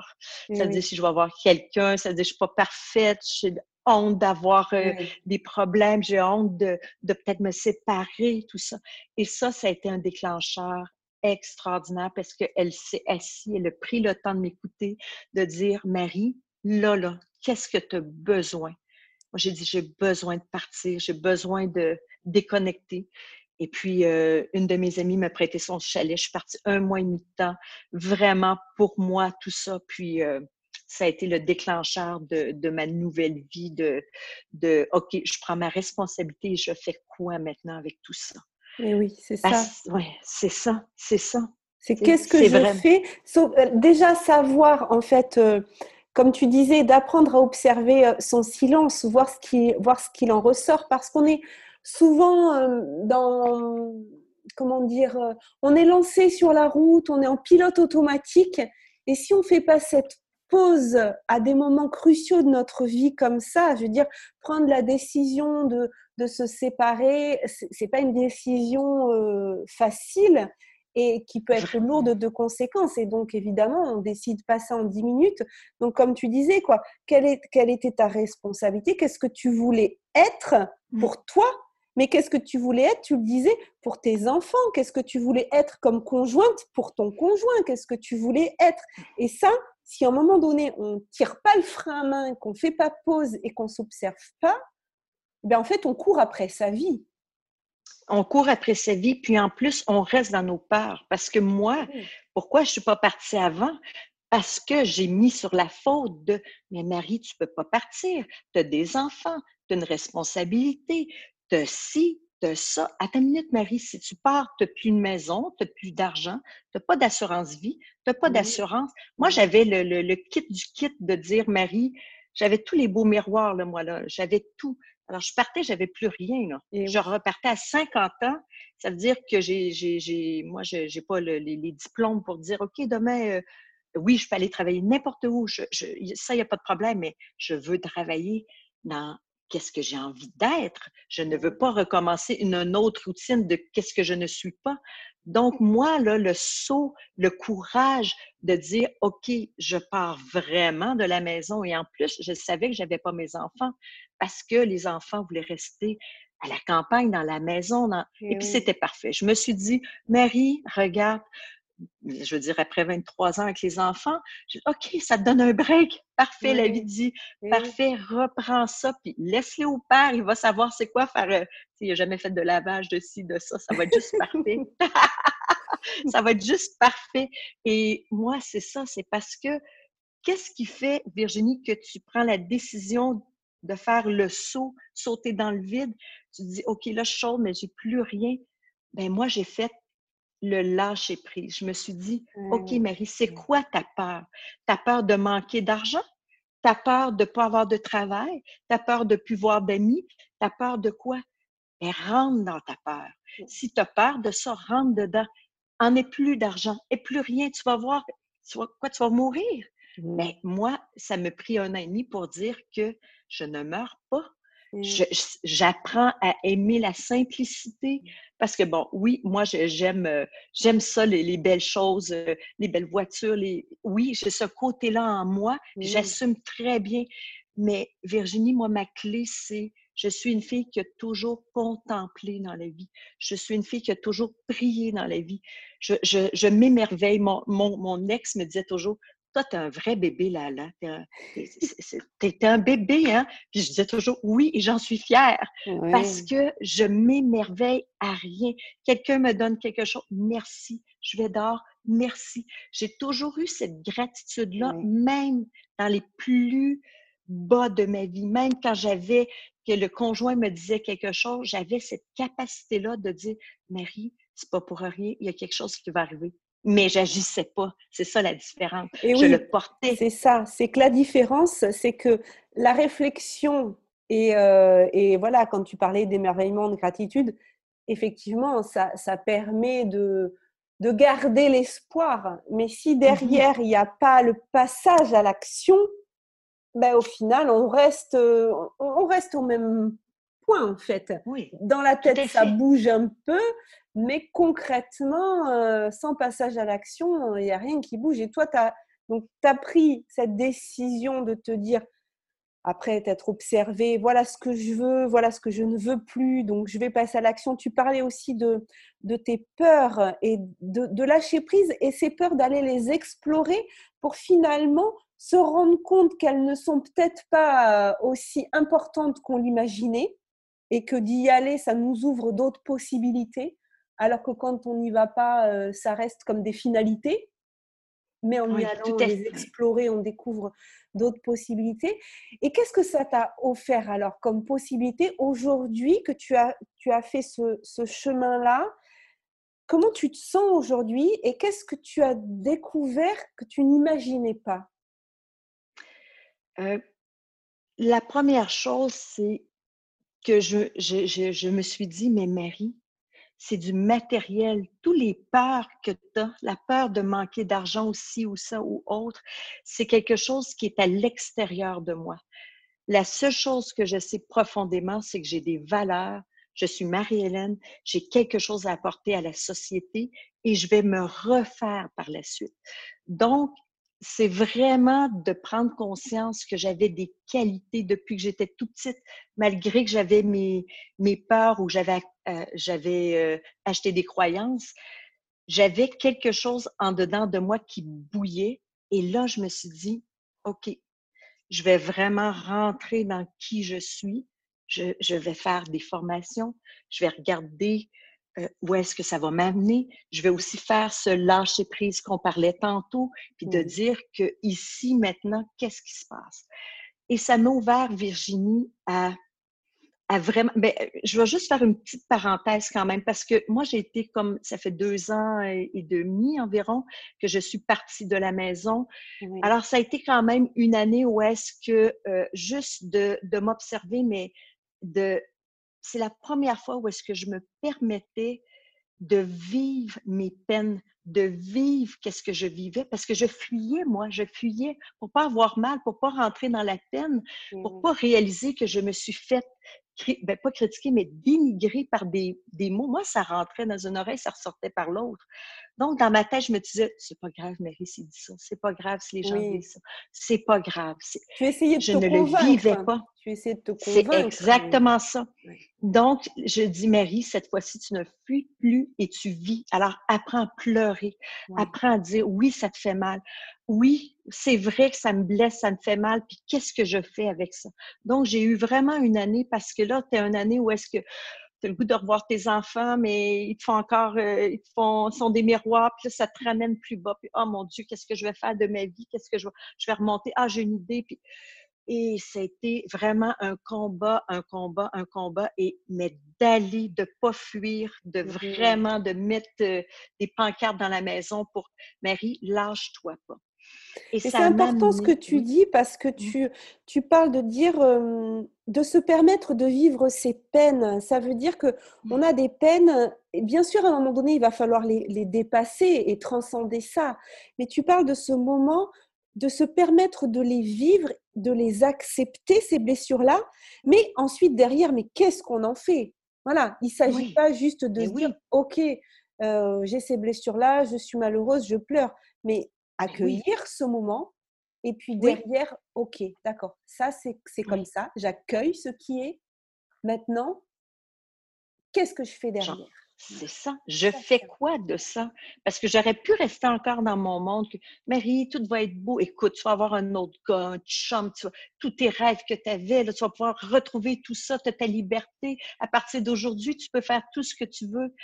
ça veut oui. dire si je vais voir quelqu'un, ça veut dire je suis pas parfaite, j'ai honte d'avoir euh, oui. des problèmes, j'ai honte de, de peut-être me séparer, tout ça. Et ça, ça a été un déclencheur extraordinaire parce qu'elle s'est assise, elle a pris le temps de m'écouter, de dire, Marie, là, là, qu'est-ce que tu as besoin? Moi, j'ai dit, j'ai besoin de partir, j'ai besoin de déconnecter. Et puis, euh, une de mes amies m'a prêté son chalet. Je suis partie un mois et demi de temps, vraiment pour moi, tout ça. Puis, euh, ça a été le déclencheur de, de ma nouvelle vie, de, de « OK, je prends ma responsabilité et je fais quoi maintenant avec tout ça? » Mais oui, c'est ça. Bah, ouais, c'est ça, c'est ça. C'est, c'est qu'est-ce que c'est je vraiment... fais? So, euh, déjà, savoir, en fait... Euh... Comme tu disais, d'apprendre à observer son silence, voir ce qui, voir ce qu'il en ressort, parce qu'on est souvent dans, comment dire, on est lancé sur la route, on est en pilote automatique, et si on ne fait pas cette pause à des moments cruciaux de notre vie comme ça, je veux dire, prendre la décision de, de se séparer, c'est, c'est pas une décision euh, facile. Et qui peut être lourde de conséquences. Et donc, évidemment, on décide pas ça en dix minutes. Donc, comme tu disais, quoi, quelle, est, quelle était ta responsabilité? Qu'est-ce que tu voulais être pour toi? Mais qu'est-ce que tu voulais être, tu le disais, pour tes enfants? Qu'est-ce que tu voulais être comme conjointe pour ton conjoint? Qu'est-ce que tu voulais être? Et ça, si à un moment donné, on ne tire pas le frein à main, qu'on ne fait pas pause et qu'on ne s'observe pas, ben en fait, on court après sa vie. on court après sa vie, puis en plus, on reste dans nos peurs. Parce que moi, mmh. pourquoi je ne suis pas partie avant? Parce que j'ai mis sur la faute de « Mais Marie, tu ne peux pas partir, tu as des enfants, tu as une responsabilité, tu as ci, tu as ça. » Attends une minute, Marie, si tu pars, tu n'as plus une maison, tu n'as plus d'argent, tu n'as pas d'assurance-vie, tu n'as pas oui. d'assurance. Moi, j'avais le, le, le kit du kit de dire « Marie, j'avais tous les beaux miroirs, là, moi, là, j'avais tout. » Alors, je partais, j'avais plus rien, là. Et je oui. repartais à cinquante ans. Ça veut dire que j'ai, j'ai, j'ai moi, j'ai, j'ai pas le, les, les diplômes pour dire « OK, demain… Euh, oui, je peux aller travailler n'importe où, je, je, ça, il n'y a pas de problème, mais je veux travailler dans qu'est-ce que j'ai envie d'être. Je ne veux pas recommencer une, une autre routine de qu'est-ce que je ne suis pas. Donc, moi, là, le saut, le courage de dire, OK, je pars vraiment de la maison. Et en plus, je savais que je n'avais pas mes enfants parce que les enfants voulaient rester à la campagne, dans la maison. Dans... Et, Et oui. puis, c'était parfait. Je me suis dit, Marie, regarde, je veux dire, après vingt-trois ans avec les enfants, je dis, OK, ça te donne un break. Parfait, oui. la vie dit, oui. parfait, reprends ça, puis laisse-les au père, il va savoir c'est quoi faire. Euh, s'il n'a jamais fait de lavage, de ci, de ça, ça va être juste parfait. Ça va être juste parfait. Et moi, c'est ça, c'est parce que, qu'est-ce qui fait, Virginie, que tu prends la décision de faire le saut, sauter dans le vide? Tu te dis, OK, là, je suis chaude, mais j'ai plus rien. Bien, moi, j'ai fait le lâcher prise. Je me suis dit, OK, Marie, c'est quoi ta peur? T'as peur de manquer d'argent? T'as peur de ne pas avoir de travail? T'as peur de ne plus voir d'amis? T'as peur de quoi? Ben, rentre dans ta peur. Si tu as peur de ça, rentre dedans. En est plus d'argent, et plus rien. Tu vas voir, tu vas, quoi, tu vas mourir. Mais moi, ça m'a pris un an et demi pour dire que je ne meurs pas. Je, j'apprends à aimer la simplicité parce que, bon, oui, moi, j'aime, j'aime ça, les, les belles choses, les belles voitures. Les... Oui, j'ai ce côté-là en moi, mm. j'assume très bien. Mais Virginie, moi, ma clé, c'est je suis une fille qui a toujours contemplé dans la vie. Je suis une fille qui a toujours prié dans la vie. Je, je, je m'émerveille. Mon, mon, mon ex me disait toujours... Toi, t'es un vrai bébé, là, là. T'es un, t'es un bébé, hein? Puis je disais toujours, oui, et j'en suis fière. Oui. Parce que je m'émerveille à rien. Quelqu'un me donne quelque chose, merci. Je vais dehors, merci. J'ai toujours eu cette gratitude-là, oui. même dans les plus bas de ma vie. Même quand j'avais, que le conjoint me disait quelque chose, j'avais cette capacité-là de dire, Marie, c'est pas pour rien, il y a quelque chose qui va arriver. Mais j'agissais pas. C'est ça la différence. Et je oui, le portais. C'est ça. C'est que la différence, c'est que la réflexion et, euh, et voilà, quand tu parlais d'émerveillement, de gratitude, effectivement, ça, ça permet de, de garder l'espoir. Mais si derrière, il mmh. n'y a pas le passage à l'action, ben, au final, on reste, on, on reste au même point, en fait. Oui, dans la tête, ça bouge un peu. Mais concrètement, euh, sans passage à l'action, il n'y a rien qui bouge. Et toi, tu as pris cette décision de te dire, après t'être observé, voilà ce que je veux, voilà ce que je ne veux plus, donc je vais passer à l'action. Tu parlais aussi de, de tes peurs et de, de lâcher prise et ces peurs d'aller les explorer pour finalement se rendre compte qu'elles ne sont peut-être pas aussi importantes qu'on l'imaginait et que d'y aller, ça nous ouvre d'autres possibilités. Alors que quand on n'y va pas, euh, ça reste comme des finalités. Mais en y oui, allant, on les explorer, on découvre d'autres possibilités. Et qu'est-ce que ça t'a offert alors comme possibilité aujourd'hui que tu as, tu as fait ce, ce chemin-là? Comment tu te sens aujourd'hui et qu'est-ce que tu as découvert que tu n'imaginais pas? euh, La première chose, c'est que je, je, je, je me suis dit, mais Marie, c'est du matériel. Tous les peurs que tu as, la peur de manquer d'argent aussi ou ça ou autre, c'est quelque chose qui est à l'extérieur de moi. La seule chose que je sais profondément, c'est que j'ai des valeurs. Je suis Marie-Hélène, j'ai quelque chose à apporter à la société et je vais me refaire par la suite. Donc, c'est vraiment de prendre conscience que j'avais des qualités depuis que j'étais toute petite, malgré que j'avais mes, mes peurs ou j'avais, euh, j'avais euh, acheté des croyances. J'avais quelque chose en dedans de moi qui bouillait. Et là, je me suis dit, OK, je vais vraiment rentrer dans qui je suis, je, je vais faire des formations, je vais regarder euh, où est-ce que ça va m'amener. Je vais aussi faire ce lâcher-prise qu'on parlait tantôt, puis de dire que ici, maintenant, qu'est-ce qui se passe? Et ça m'a ouvert, Virginie, à, à vraiment... Ben, je vais juste faire une petite parenthèse quand même, parce que moi, j'ai été comme... Ça fait deux ans et, et demi environ que je suis partie de la maison. Oui. Alors, ça a été quand même une année où est-ce que, euh, juste de, de m'observer, mais de... C'est la première fois où est-ce que je me permettais de vivre mes peines, de vivre qu'est-ce que je vivais, parce que je fuyais, moi, je fuyais pour pas avoir mal, pour pas rentrer dans la peine, mmh. pour pas réaliser que je me suis faite, ben, pas critiquer, mais dénigrée par des, des mots. Moi, ça rentrait dans une oreille, ça ressortait par l'autre. Donc, dans ma tête, je me disais, c'est pas grave, Marie, s'il dit ça, c'est pas grave si les gens oui. disent ça, c'est pas grave. C'est... Tu essayais de je te ne convaincre. le vivais pas. Tu essayais de te convaincre. C'est exactement ça. Oui. Donc, je dis, Marie, cette fois-ci, tu ne fuis plus et tu vis. Alors, apprends à pleurer, oui. apprends à dire, oui, ça te fait mal. Oui, c'est vrai que ça me blesse, ça me fait mal, puis qu'est-ce que je fais avec ça? Donc, j'ai eu vraiment une année, parce que là, tu as une année où est-ce que tu as le goût de revoir tes enfants, mais ils te font encore, euh, ils te font, sont des miroirs, puis là, ça te ramène plus bas, puis oh mon Dieu, qu'est-ce que je vais faire de ma vie? Qu'est-ce que je vais, je vais remonter? Ah, j'ai une idée, puis... Et c'était vraiment un combat, un combat, un combat, et mais d'aller, de pas fuir, de vraiment, de mettre euh, des pancartes dans la maison pour « Marie, lâche-toi pas ». Et, et c'est important ce que tu dis, parce que tu, tu parles de dire euh, de se permettre de vivre ses peines. Ça veut dire qu'on a des peines, et bien sûr à un moment donné il va falloir les, les dépasser et transcender ça, mais tu parles de ce moment de se permettre de les vivre, de les accepter, ces blessures-là, mais ensuite derrière, mais qu'est-ce qu'on en fait? Voilà, il ne s'agit oui. pas juste de se dire oui. « Ok, euh, j'ai ces blessures-là, je suis malheureuse, je pleure », mais accueillir oui. ce moment, et puis derrière, oui. ok, d'accord, ça c'est, c'est comme oui. ça, j'accueille ce qui est, maintenant, qu'est-ce que je fais derrière? Genre, c'est ça, je ça, fais ça. quoi de ça? Parce que j'aurais pu rester encore dans mon monde, que, Marie, tout va être beau, écoute, tu vas avoir un autre gars, un chum, tu vas, tous tes rêves que tu avais, là, tu vas pouvoir retrouver tout ça, tu as ta liberté, à partir d'aujourd'hui, tu peux faire tout ce que tu veux.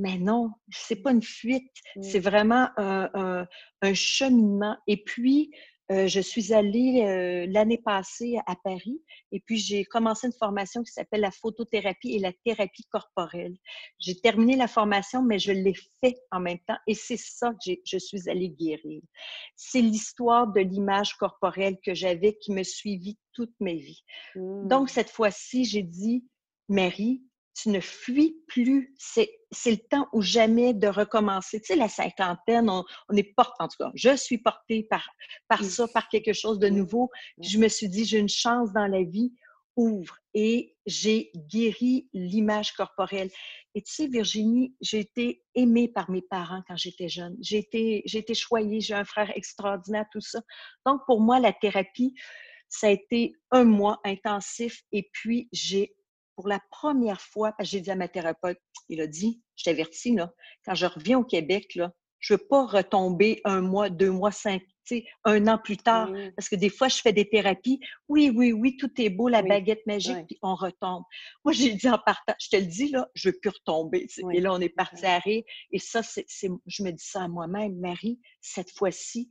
Mais non, c'est pas une fuite, c'est vraiment un, un, un cheminement. Et puis, euh, je suis allée euh, l'année passée à Paris, et puis j'ai commencé une formation qui s'appelle la photothérapie et la thérapie corporelle. J'ai terminé la formation, mais je l'ai fait en même temps, et c'est ça que j'ai, je suis allée guérir. C'est l'histoire de l'image corporelle que j'avais, qui me suivit toute ma vie. Mmh. Donc, cette fois-ci, j'ai dit, Marie, tu ne fuis plus, c'est, c'est le temps ou jamais de recommencer. Tu sais, la cinquantaine, on, on est porté, en tout cas, je suis portée par, par ça, par quelque chose de nouveau. Je me suis dit, j'ai une chance dans la vie, ouvre. Et j'ai guéri l'image corporelle. Et tu sais, Virginie, j'ai été aimée par mes parents quand j'étais jeune. J'ai été, j'ai été choyée, j'ai un frère extraordinaire, tout ça. Donc, pour moi, la thérapie, ça a été un mois intensif, et puis j'ai pour la première fois, parce que j'ai dit à ma thérapeute, il a dit, je t'avertis, là, quand je reviens au Québec, là, je ne veux pas retomber un mois, deux mois, cinq, tu sais, un an plus tard, mmh. parce que des fois, je fais des thérapies. Oui, oui, oui, tout est beau, la oui. baguette magique, oui. puis on retombe. Moi, j'ai dit en partant, je te le dis, là, je ne veux plus retomber. Tu sais. oui. Et là, on est parti à rire. Et ça, c'est, c'est, je me dis ça à moi-même, Marie, cette fois-ci,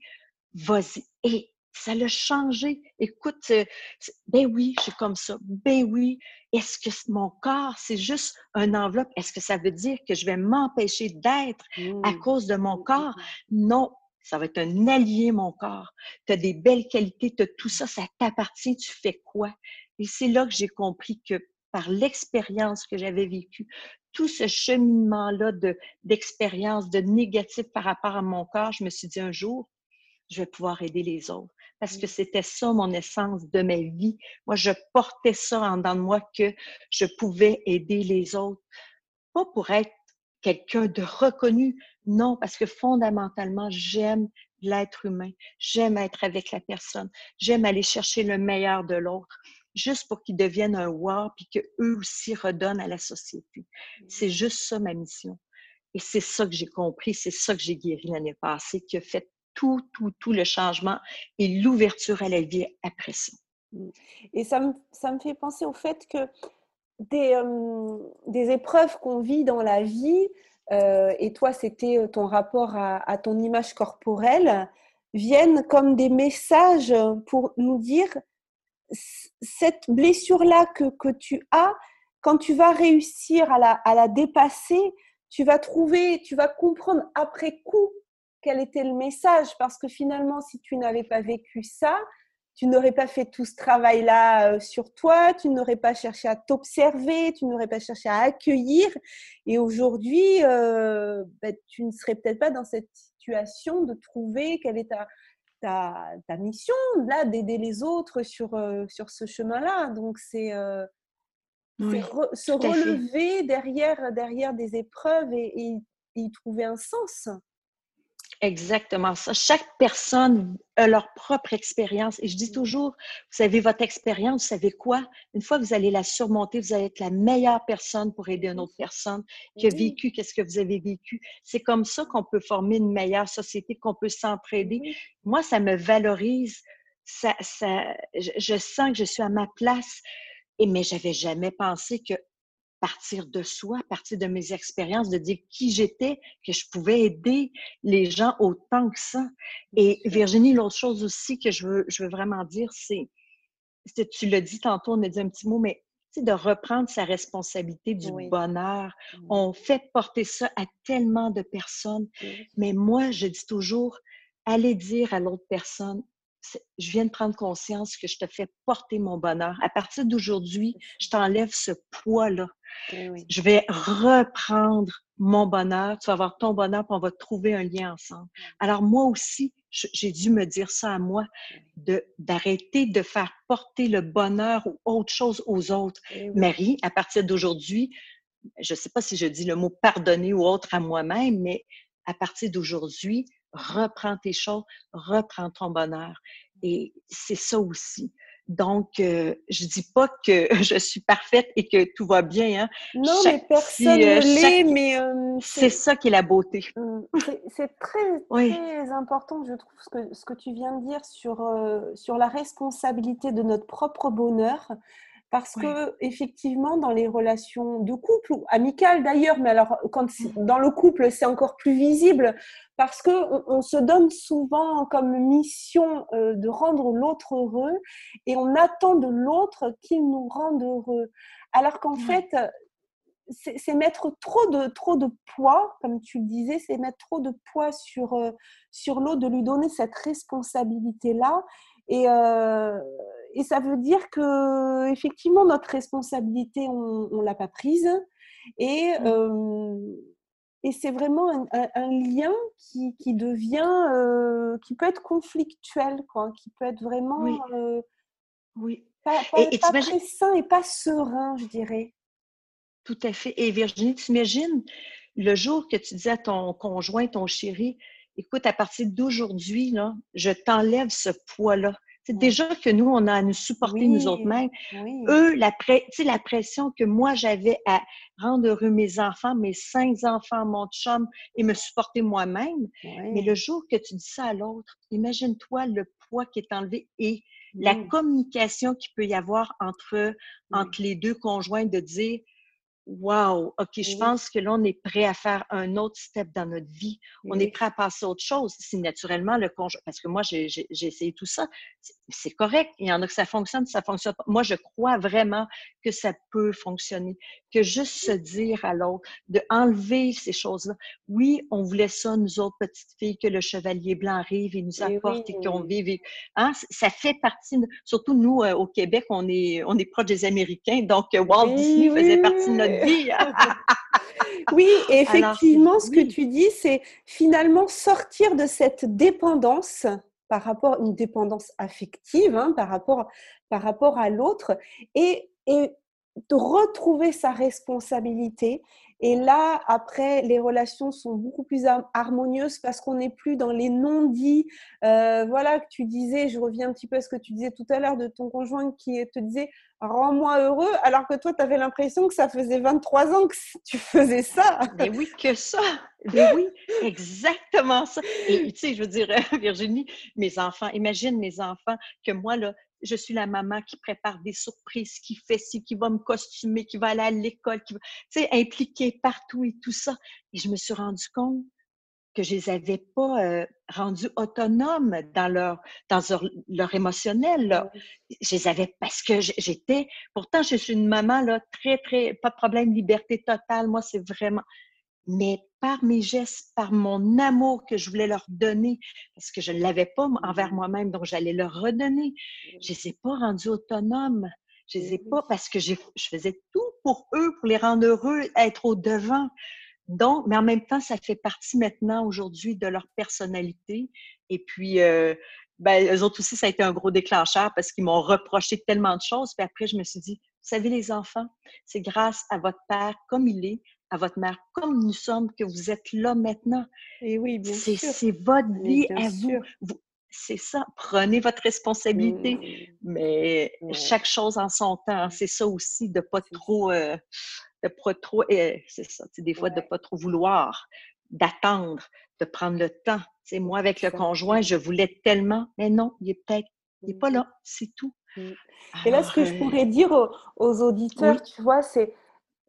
vas-y. Et ça l'a changé. Écoute, euh, ben oui, je suis comme ça. Ben oui. Est-ce que mon corps, c'est juste une enveloppe? Est-ce que ça veut dire que je vais m'empêcher d'être mmh. à cause de mon corps? Non. Ça va être un allié, mon corps. Tu as des belles qualités, tu as tout ça, ça t'appartient, tu fais quoi? Et c'est là que j'ai compris que par l'expérience que j'avais vécue, tout ce cheminement-là de, d'expérience, de négatif par rapport à mon corps, je me suis dit un jour, je vais pouvoir aider les autres. Parce que c'était ça mon essence de ma vie. Moi, je portais ça en dedans de moi, que je pouvais aider les autres. Pas pour être quelqu'un de reconnu, non, parce que fondamentalement, j'aime l'être humain. J'aime être avec la personne. J'aime aller chercher le meilleur de l'autre, juste pour qu'ils deviennent un wow, puis qu'eux aussi redonnent à la société. C'est juste ça ma mission. Et c'est ça que j'ai compris, c'est ça que j'ai guéri l'année passée, qui a fait tout, tout, tout le changement et l'ouverture à la vie après ça. Et ça me, ça me fait penser au fait que des, euh, des épreuves qu'on vit dans la vie, euh, et toi c'était ton rapport à, à ton image corporelle, viennent comme des messages pour nous dire cette blessure-là que, que tu as, quand tu vas réussir à la, à la dépasser, tu vas trouver, tu vas comprendre après coup quel était le message, parce que finalement si tu n'avais pas vécu ça, tu n'aurais pas fait tout ce travail-là sur toi, tu n'aurais pas cherché à t'observer, tu n'aurais pas cherché à accueillir. Et aujourd'hui, euh, ben, tu ne serais peut-être pas dans cette situation de trouver quelle est ta, ta, ta mission, là, d'aider les autres sur, euh, sur ce chemin-là. Donc, c'est, euh, oui, c'est re, se relever derrière, derrière des épreuves et, et, et y trouver un sens. Exactement ça. Chaque personne a leur propre expérience. Et je dis toujours, vous avez votre expérience, vous savez quoi? Une fois que vous allez la surmonter, vous allez être la meilleure personne pour aider une autre personne qui a vécu, qu'est-ce que vous avez vécu. C'est comme ça qu'on peut former une meilleure société, qu'on peut s'entraider. Oui. Moi, ça me valorise. Ça, ça, je, je sens que je suis à ma place. Et, mais je n'avais jamais pensé que partir de soi, partir de mes expériences, de dire qui j'étais, que je pouvais aider les gens autant que ça. Et Virginie, l'autre chose aussi que je veux, je veux vraiment dire, c'est, c'est, tu l'as dit tantôt, on a dit un petit mot, mais c'est de reprendre sa responsabilité du oui. bonheur. Oui. On fait porter ça à tellement de personnes. Oui. Mais moi, je dis toujours, allez dire à l'autre personne, je viens de prendre conscience que je te fais porter mon bonheur. À partir d'aujourd'hui, je t'enlève ce poids-là. Oui, oui. Je vais reprendre mon bonheur. Tu vas avoir ton bonheur, puis on va trouver un lien ensemble. Alors moi aussi, j'ai dû me dire ça à moi, de, d'arrêter de faire porter le bonheur ou autre chose aux autres. Oui, oui. Marie, à partir d'aujourd'hui, je ne sais pas si je dis le mot « pardonner » ou autre à moi-même, mais à partir d'aujourd'hui, reprends tes choses, reprends ton bonheur. Et c'est ça aussi. Donc, euh, je ne dis pas que je suis parfaite et que tout va bien. Hein? Non, chaque, mais personne ne euh, l'est, mais... Euh, c'est, c'est ça qui est la beauté. C'est, c'est très, très oui. important, je trouve, ce que, ce que tu viens de dire sur, euh, sur la responsabilité de notre propre bonheur. Parce oui. que effectivement, dans les relations de couple ou amicales d'ailleurs, mais alors quand dans le couple, c'est encore plus visible parce que on, on se donne souvent comme mission euh, de rendre l'autre heureux et on attend de l'autre qu'il nous rende heureux. Alors qu'en oui. fait, c'est, c'est mettre trop de trop de poids, comme tu le disais, c'est mettre trop de poids sur euh, sur l'autre, de lui donner cette responsabilité là. Et, euh, et ça veut dire que effectivement notre responsabilité, on ne l'a pas prise. Et, euh, et c'est vraiment un, un, un lien qui, qui devient, euh, qui peut être conflictuel, quoi, qui peut être vraiment oui. Euh, oui. pas, pas, et, et pas très sain et pas serein, je dirais. Tout à fait. Et Virginie, tu imagines le jour que tu dis à ton conjoint, ton chéri, écoute, à partir d'aujourd'hui, là, je t'enlève ce poids-là. C'est oui. déjà que nous, on a à nous supporter oui. nous autres-mêmes. Oui. Eux, la, pré... la pression que moi, j'avais à rendre heureux mes enfants, mes cinq enfants, mon chum, et me supporter moi-même. Oui. Mais le jour que tu dis ça à l'autre, imagine-toi le poids qui est enlevé et oui. la communication qu'il peut y avoir entre, entre oui. les deux conjoints de dire... Wow! OK, je oui. pense que là, on est prêt à faire un autre step dans notre vie. Oui. On est prêt à passer à autre chose. Si naturellement, le conjoint... Parce que moi, j'ai, j'ai, j'ai essayé tout ça. C'est, c'est correct. Il y en a que ça fonctionne, ça fonctionne pas. Moi, je crois vraiment que ça peut fonctionner. Que juste se dire à l'autre, d'enlever ces choses-là. Oui, on voulait ça, nous autres petites filles, que le chevalier blanc arrive et nous apporte et, oui, et qu'on oui. vive. Hein? Ça fait partie... De... Surtout, nous, euh, au Québec, on est, on est proche des Américains. Donc, Walt oui, Disney oui. faisait partie de notre oui, et effectivement, alors, ce oui. que tu dis, c'est finalement sortir de cette dépendance par rapport, une dépendance affective, hein, par rapport, par rapport à l'autre, et, et de retrouver sa responsabilité Et là, après, les relations sont beaucoup plus harmonieuses parce qu'on n'est plus dans les non-dits. Euh, voilà, que tu disais, je reviens un petit peu à ce que tu disais tout à l'heure de ton conjoint qui te disait « rends-moi heureux », alors que toi, tu avais l'impression que ça faisait vingt-trois ans que tu faisais ça. Mais oui, que ça. Mais oui, exactement ça. Et tu sais, je veux dire, Virginie, mes enfants, imagine mes enfants que moi, là, je suis la maman qui prépare des surprises, qui fait ci, qui va me costumer, qui va aller à l'école, qui va, tu sais, impliquée partout et tout ça. Et je me suis rendue compte que je les avais pas euh, rendus autonomes dans leur dans leur, leur émotionnel. Là. Je les avais parce que j'étais. Pourtant, je suis une maman là, très très pas de problème, liberté totale. Moi, c'est vraiment. Mais par mes gestes, par mon amour que je voulais leur donner, parce que je ne l'avais pas envers moi-même, donc j'allais leur redonner. Je ne les ai pas rendus autonomes. Je ne les ai pas parce que je faisais tout pour eux, pour les rendre heureux, être au-devant. Donc, mais en même temps, ça fait partie maintenant, aujourd'hui, de leur personnalité. Et puis, euh, ben, eux autres aussi, ça a été un gros déclencheur parce qu'ils m'ont reproché tellement de choses. Puis après, je me suis dit, vous savez, les enfants, c'est grâce à votre père comme il est, à votre mère, comme nous sommes, que vous êtes là maintenant. Et oui, bien c'est, sûr. C'est votre vie à vous. vous. C'est ça. Prenez votre responsabilité. Mmh. Mais mmh. chaque chose en son temps. C'est ça aussi, de ne pas trop... Euh, de pas trop euh, c'est ça, des fois, ouais. de ne pas trop vouloir, d'attendre, de prendre le temps. T'sais, moi, avec le Exactement. conjoint, je voulais tellement, mais non, il est peut-être... Il n'est pas là. C'est tout. Mmh. Alors, et là, ce que euh... je pourrais dire aux, aux auditeurs, oui. tu vois, c'est...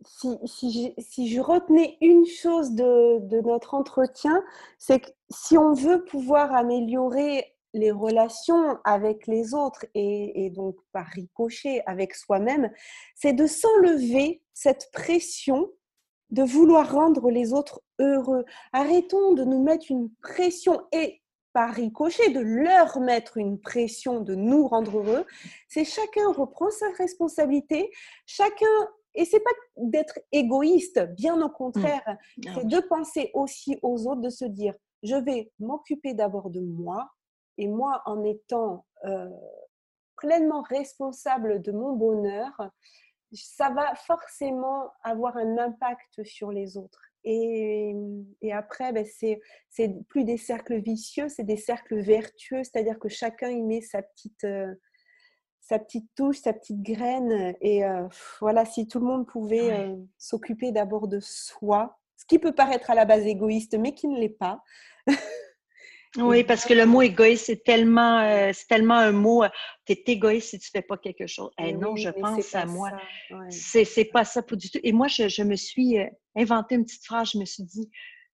Si, si, je, si je retenais une chose de, de notre entretien, c'est que si on veut pouvoir améliorer les relations avec les autres et, et donc par ricochet avec soi-même, c'est de s'enlever cette pression de vouloir rendre les autres heureux. Arrêtons de nous mettre une pression et par ricochet, de leur mettre une pression de nous rendre heureux. C'est chacun reprend sa responsabilité, chacun... Et ce n'est pas d'être égoïste, bien au contraire. Mmh. C'est de penser aussi aux autres, de se dire, je vais m'occuper d'abord de moi, et moi, en étant euh, pleinement responsable de mon bonheur, ça va forcément avoir un impact sur les autres. Et, et après, ben c'est, c'est plus des cercles vicieux, c'est des cercles vertueux, c'est-à-dire que chacun y met sa petite... Euh, sa petite touche, sa petite graine. Et euh, voilà, si tout le monde pouvait ouais. euh, s'occuper d'abord de soi, ce qui peut paraître à la base égoïste, mais qui ne l'est pas. Oui, parce que le mot égoïste, c'est tellement, euh, c'est tellement un mot, euh, tu es égoïste si tu ne fais pas quelque chose. Eh, non, oui, je pense à moi. Ouais. C'est, c'est pas ça pour du tout. Et moi, je, je me suis euh, inventé une petite phrase, je me suis dit,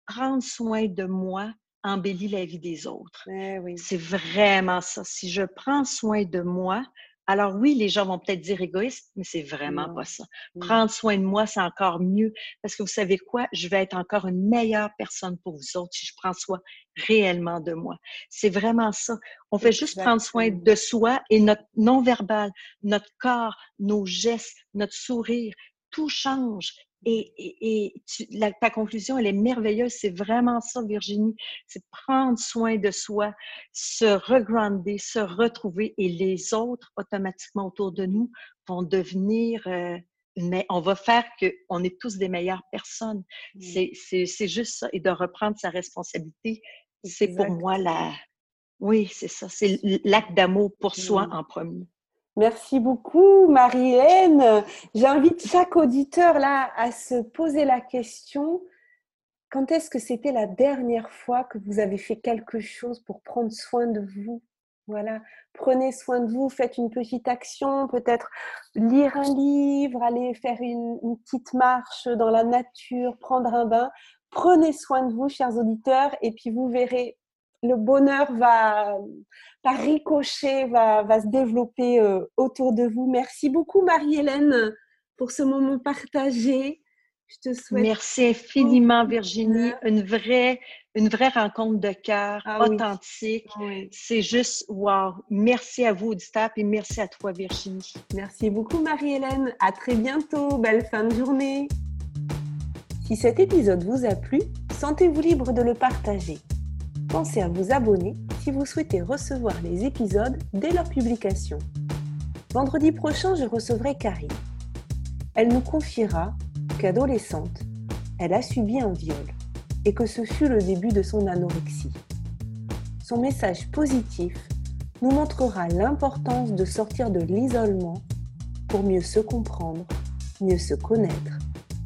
prendre soin de moi embellit la vie des autres. Eh, oui. C'est vraiment ça. Si je prends soin de moi, alors oui, les gens vont peut-être dire égoïste, mais c'est vraiment non. pas ça. Prendre soin de moi, c'est encore mieux. Parce que vous savez quoi? Je vais être encore une meilleure personne pour vous autres si je prends soin réellement de moi. C'est vraiment ça. On fait Exactement. juste prendre soin de soi et notre non-verbal, notre corps, nos gestes, notre sourire, tout change. Et, et, et tu, la, ta conclusion, elle est merveilleuse. C'est vraiment ça, Virginie. C'est prendre soin de soi, se regrander, se retrouver. Et les autres, automatiquement autour de nous, vont devenir... Euh, mais on va faire qu'on est tous des meilleures personnes. Mm. C'est, c'est, c'est juste ça. Et de reprendre sa responsabilité, c'est exact. Pour moi la... Oui, c'est ça. C'est l'acte d'amour pour soi mm. en premier. Merci beaucoup, Marie-Hélène. J'invite chaque auditeur là à se poser la question, quand est-ce que c'était la dernière fois que vous avez fait quelque chose pour prendre soin de vous? Voilà, prenez soin de vous, faites une petite action, peut-être lire un livre, aller faire une, une petite marche dans la nature, prendre un bain. Prenez soin de vous, chers auditeurs, et puis vous verrez. Le bonheur va, va ricocher, va, va se développer euh, autour de vous. Merci beaucoup, Marie-Hélène, pour ce moment partagé. Je te souhaite... Merci infiniment, Virginie. Une vraie, une vraie rencontre de cœur, ah, authentique. Oui. Oui. C'est juste, wow! Merci à vous, auditeurs, et merci à toi, Virginie. Merci beaucoup, Marie-Hélène. À très bientôt. Belle fin de journée. Si cet épisode vous a plu, sentez-vous libre de le partager. Pensez à vous abonner si vous souhaitez recevoir les épisodes dès leur publication. Vendredi prochain, je recevrai Karine. Elle nous confiera qu'adolescente, elle a subi un viol et que ce fut le début de son anorexie. Son message positif nous montrera l'importance de sortir de l'isolement pour mieux se comprendre, mieux se connaître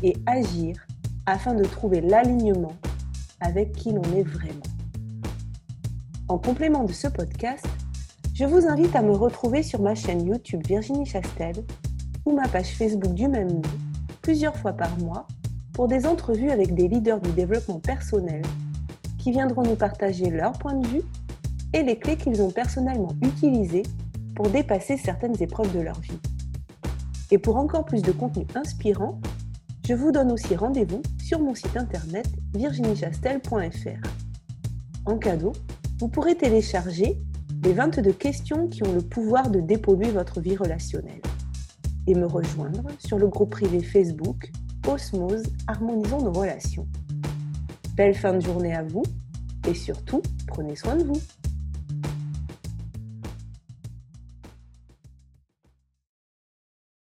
et agir afin de trouver l'alignement avec qui l'on est vraiment. En complément de ce podcast, je vous invite à me retrouver sur ma chaîne YouTube Virginie Chastel ou ma page Facebook du même nom, plusieurs fois par mois, pour des entrevues avec des leaders du développement personnel qui viendront nous partager leur point de vue et les clés qu'ils ont personnellement utilisées pour dépasser certaines épreuves de leur vie. Et pour encore plus de contenu inspirant, je vous donne aussi rendez-vous sur mon site internet virginie chastel point f r. En cadeau, vous pourrez télécharger les vingt-deux questions qui ont le pouvoir de dépolluer votre vie relationnelle et me rejoindre sur le groupe privé Facebook Osmose Harmonisons nos relations. Belle fin de journée à vous et surtout, prenez soin de vous.